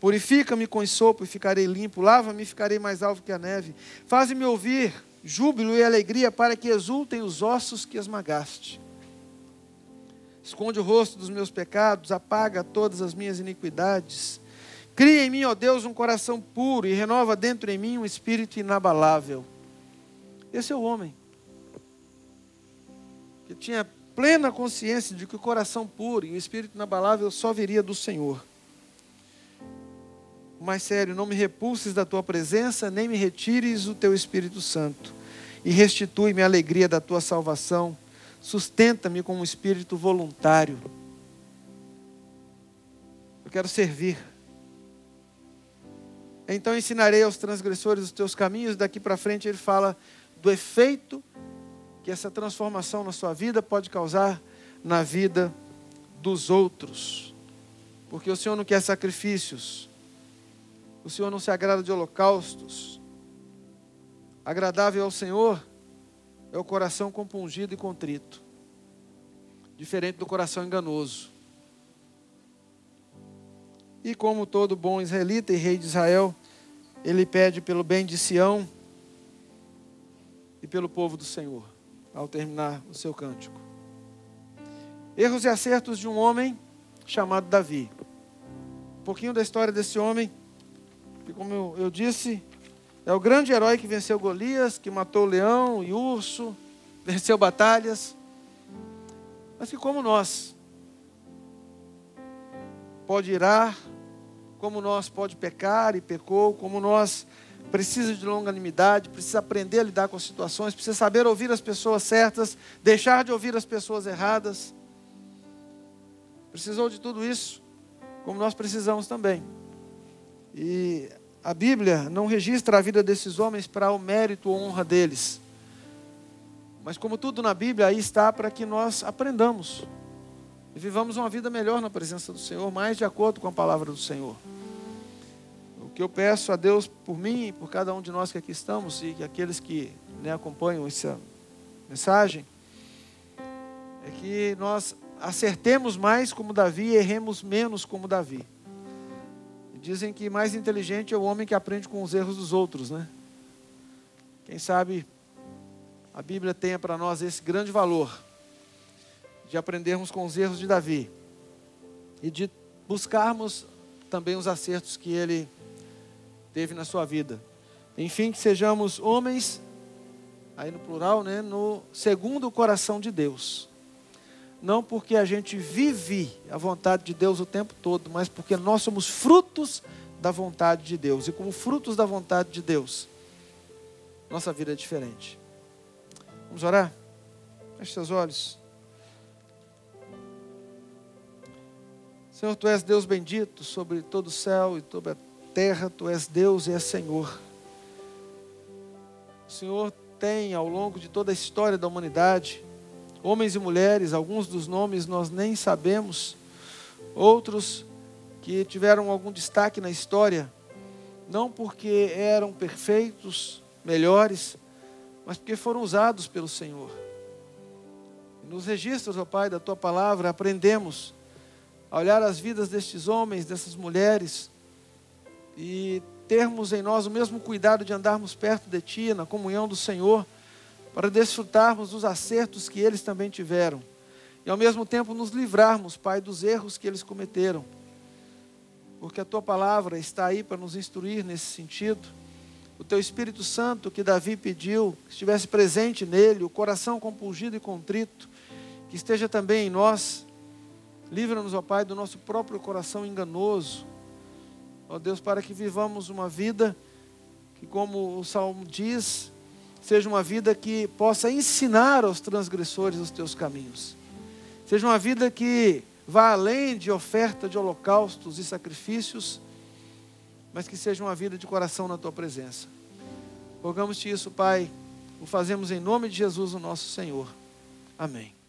Purifica-me com sopo e ficarei limpo. Lava-me e ficarei mais alvo que a neve. Faze-me ouvir júbilo e alegria, para que exultem os ossos que esmagaste. Esconde o rosto dos meus pecados, apaga todas as minhas iniquidades. Cria em mim, ó Deus, um coração puro e renova dentro em mim um espírito inabalável. Esse é o homem que tinha plena consciência de que o coração puro e o espírito inabalável só viria do Senhor. Mas sério, não me repulses da tua presença, nem me retires o teu Espírito Santo. E restitui-me a alegria da tua salvação. Sustenta-me com um espírito voluntário. Eu quero servir. Então ensinarei aos transgressores os teus caminhos. Daqui para frente ele fala do efeito que essa transformação na sua vida pode causar na vida dos outros. Porque o Senhor não quer sacrifícios. O Senhor não se agrada de holocaustos. Agradável ao Senhor é o coração compungido e contrito, diferente do coração enganoso. E como todo bom israelita e rei de Israel, ele pede pelo bem de Sião e pelo povo do Senhor, ao terminar o seu cântico. Erros e acertos de um homem chamado Davi. Um pouquinho da história desse homem. Como eu disse, é o grande herói que venceu Golias, que matou o leão e o urso, venceu batalhas, mas que, como nós, pode irar, como nós, pode pecar e pecou, como nós, precisa de longanimidade, precisa aprender a lidar com as situações, precisa saber ouvir as pessoas certas, deixar de ouvir as pessoas erradas. Precisou de tudo isso, como nós precisamos também. E a Bíblia não registra a vida desses homens para o mérito ou honra deles. Mas como tudo na Bíblia, aí está para que nós aprendamos. E vivamos uma vida melhor na presença do Senhor, mais de acordo com a palavra do Senhor. O que eu peço a Deus por mim e por cada um de nós que aqui estamos, e aqueles que acompanham essa mensagem, é que nós acertemos mais como Davi e erremos menos como Davi. Dizem que mais inteligente é o homem que aprende com os erros dos outros, né? Quem sabe a Bíblia tenha para nós esse grande valor de aprendermos com os erros de Davi e de buscarmos também os acertos que ele teve na sua vida. Enfim, que sejamos homens, aí no plural, né? No segundo coração de Deus. Não porque a gente vive a vontade de Deus o tempo todo, mas porque nós somos frutos da vontade de Deus. E como frutos da vontade de Deus, nossa vida é diferente. Vamos orar? Feche seus olhos. Senhor, Tu és Deus bendito sobre todo o céu e toda a terra. Tu és Deus e és Senhor. O Senhor tem, ao longo de toda a história da humanidade, homens e mulheres, alguns dos nomes nós nem sabemos, outros que tiveram algum destaque na história, não porque eram perfeitos, melhores, mas porque foram usados pelo Senhor. Nos registros, ó Pai, da Tua Palavra, aprendemos a olhar as vidas destes homens, dessas mulheres, e termos em nós o mesmo cuidado de andarmos perto de Ti, na comunhão do Senhor, para desfrutarmos dos acertos que eles também tiveram. E ao mesmo tempo nos livrarmos, Pai, dos erros que eles cometeram. Porque a Tua Palavra está aí para nos instruir nesse sentido. O Teu Espírito Santo, que Davi pediu, que estivesse presente nele, o coração compungido e contrito, que esteja também em nós. Livra-nos, ó Pai, do nosso próprio coração enganoso. Ó Deus, para que vivamos uma vida que, como o Salmo diz, seja uma vida que possa ensinar aos transgressores os Teus caminhos. Seja uma vida que vá além de oferta de holocaustos e sacrifícios, mas que seja uma vida de coração na Tua presença. Rogamos-Te isso, Pai. O fazemos em nome de Jesus, o nosso Senhor. Amém.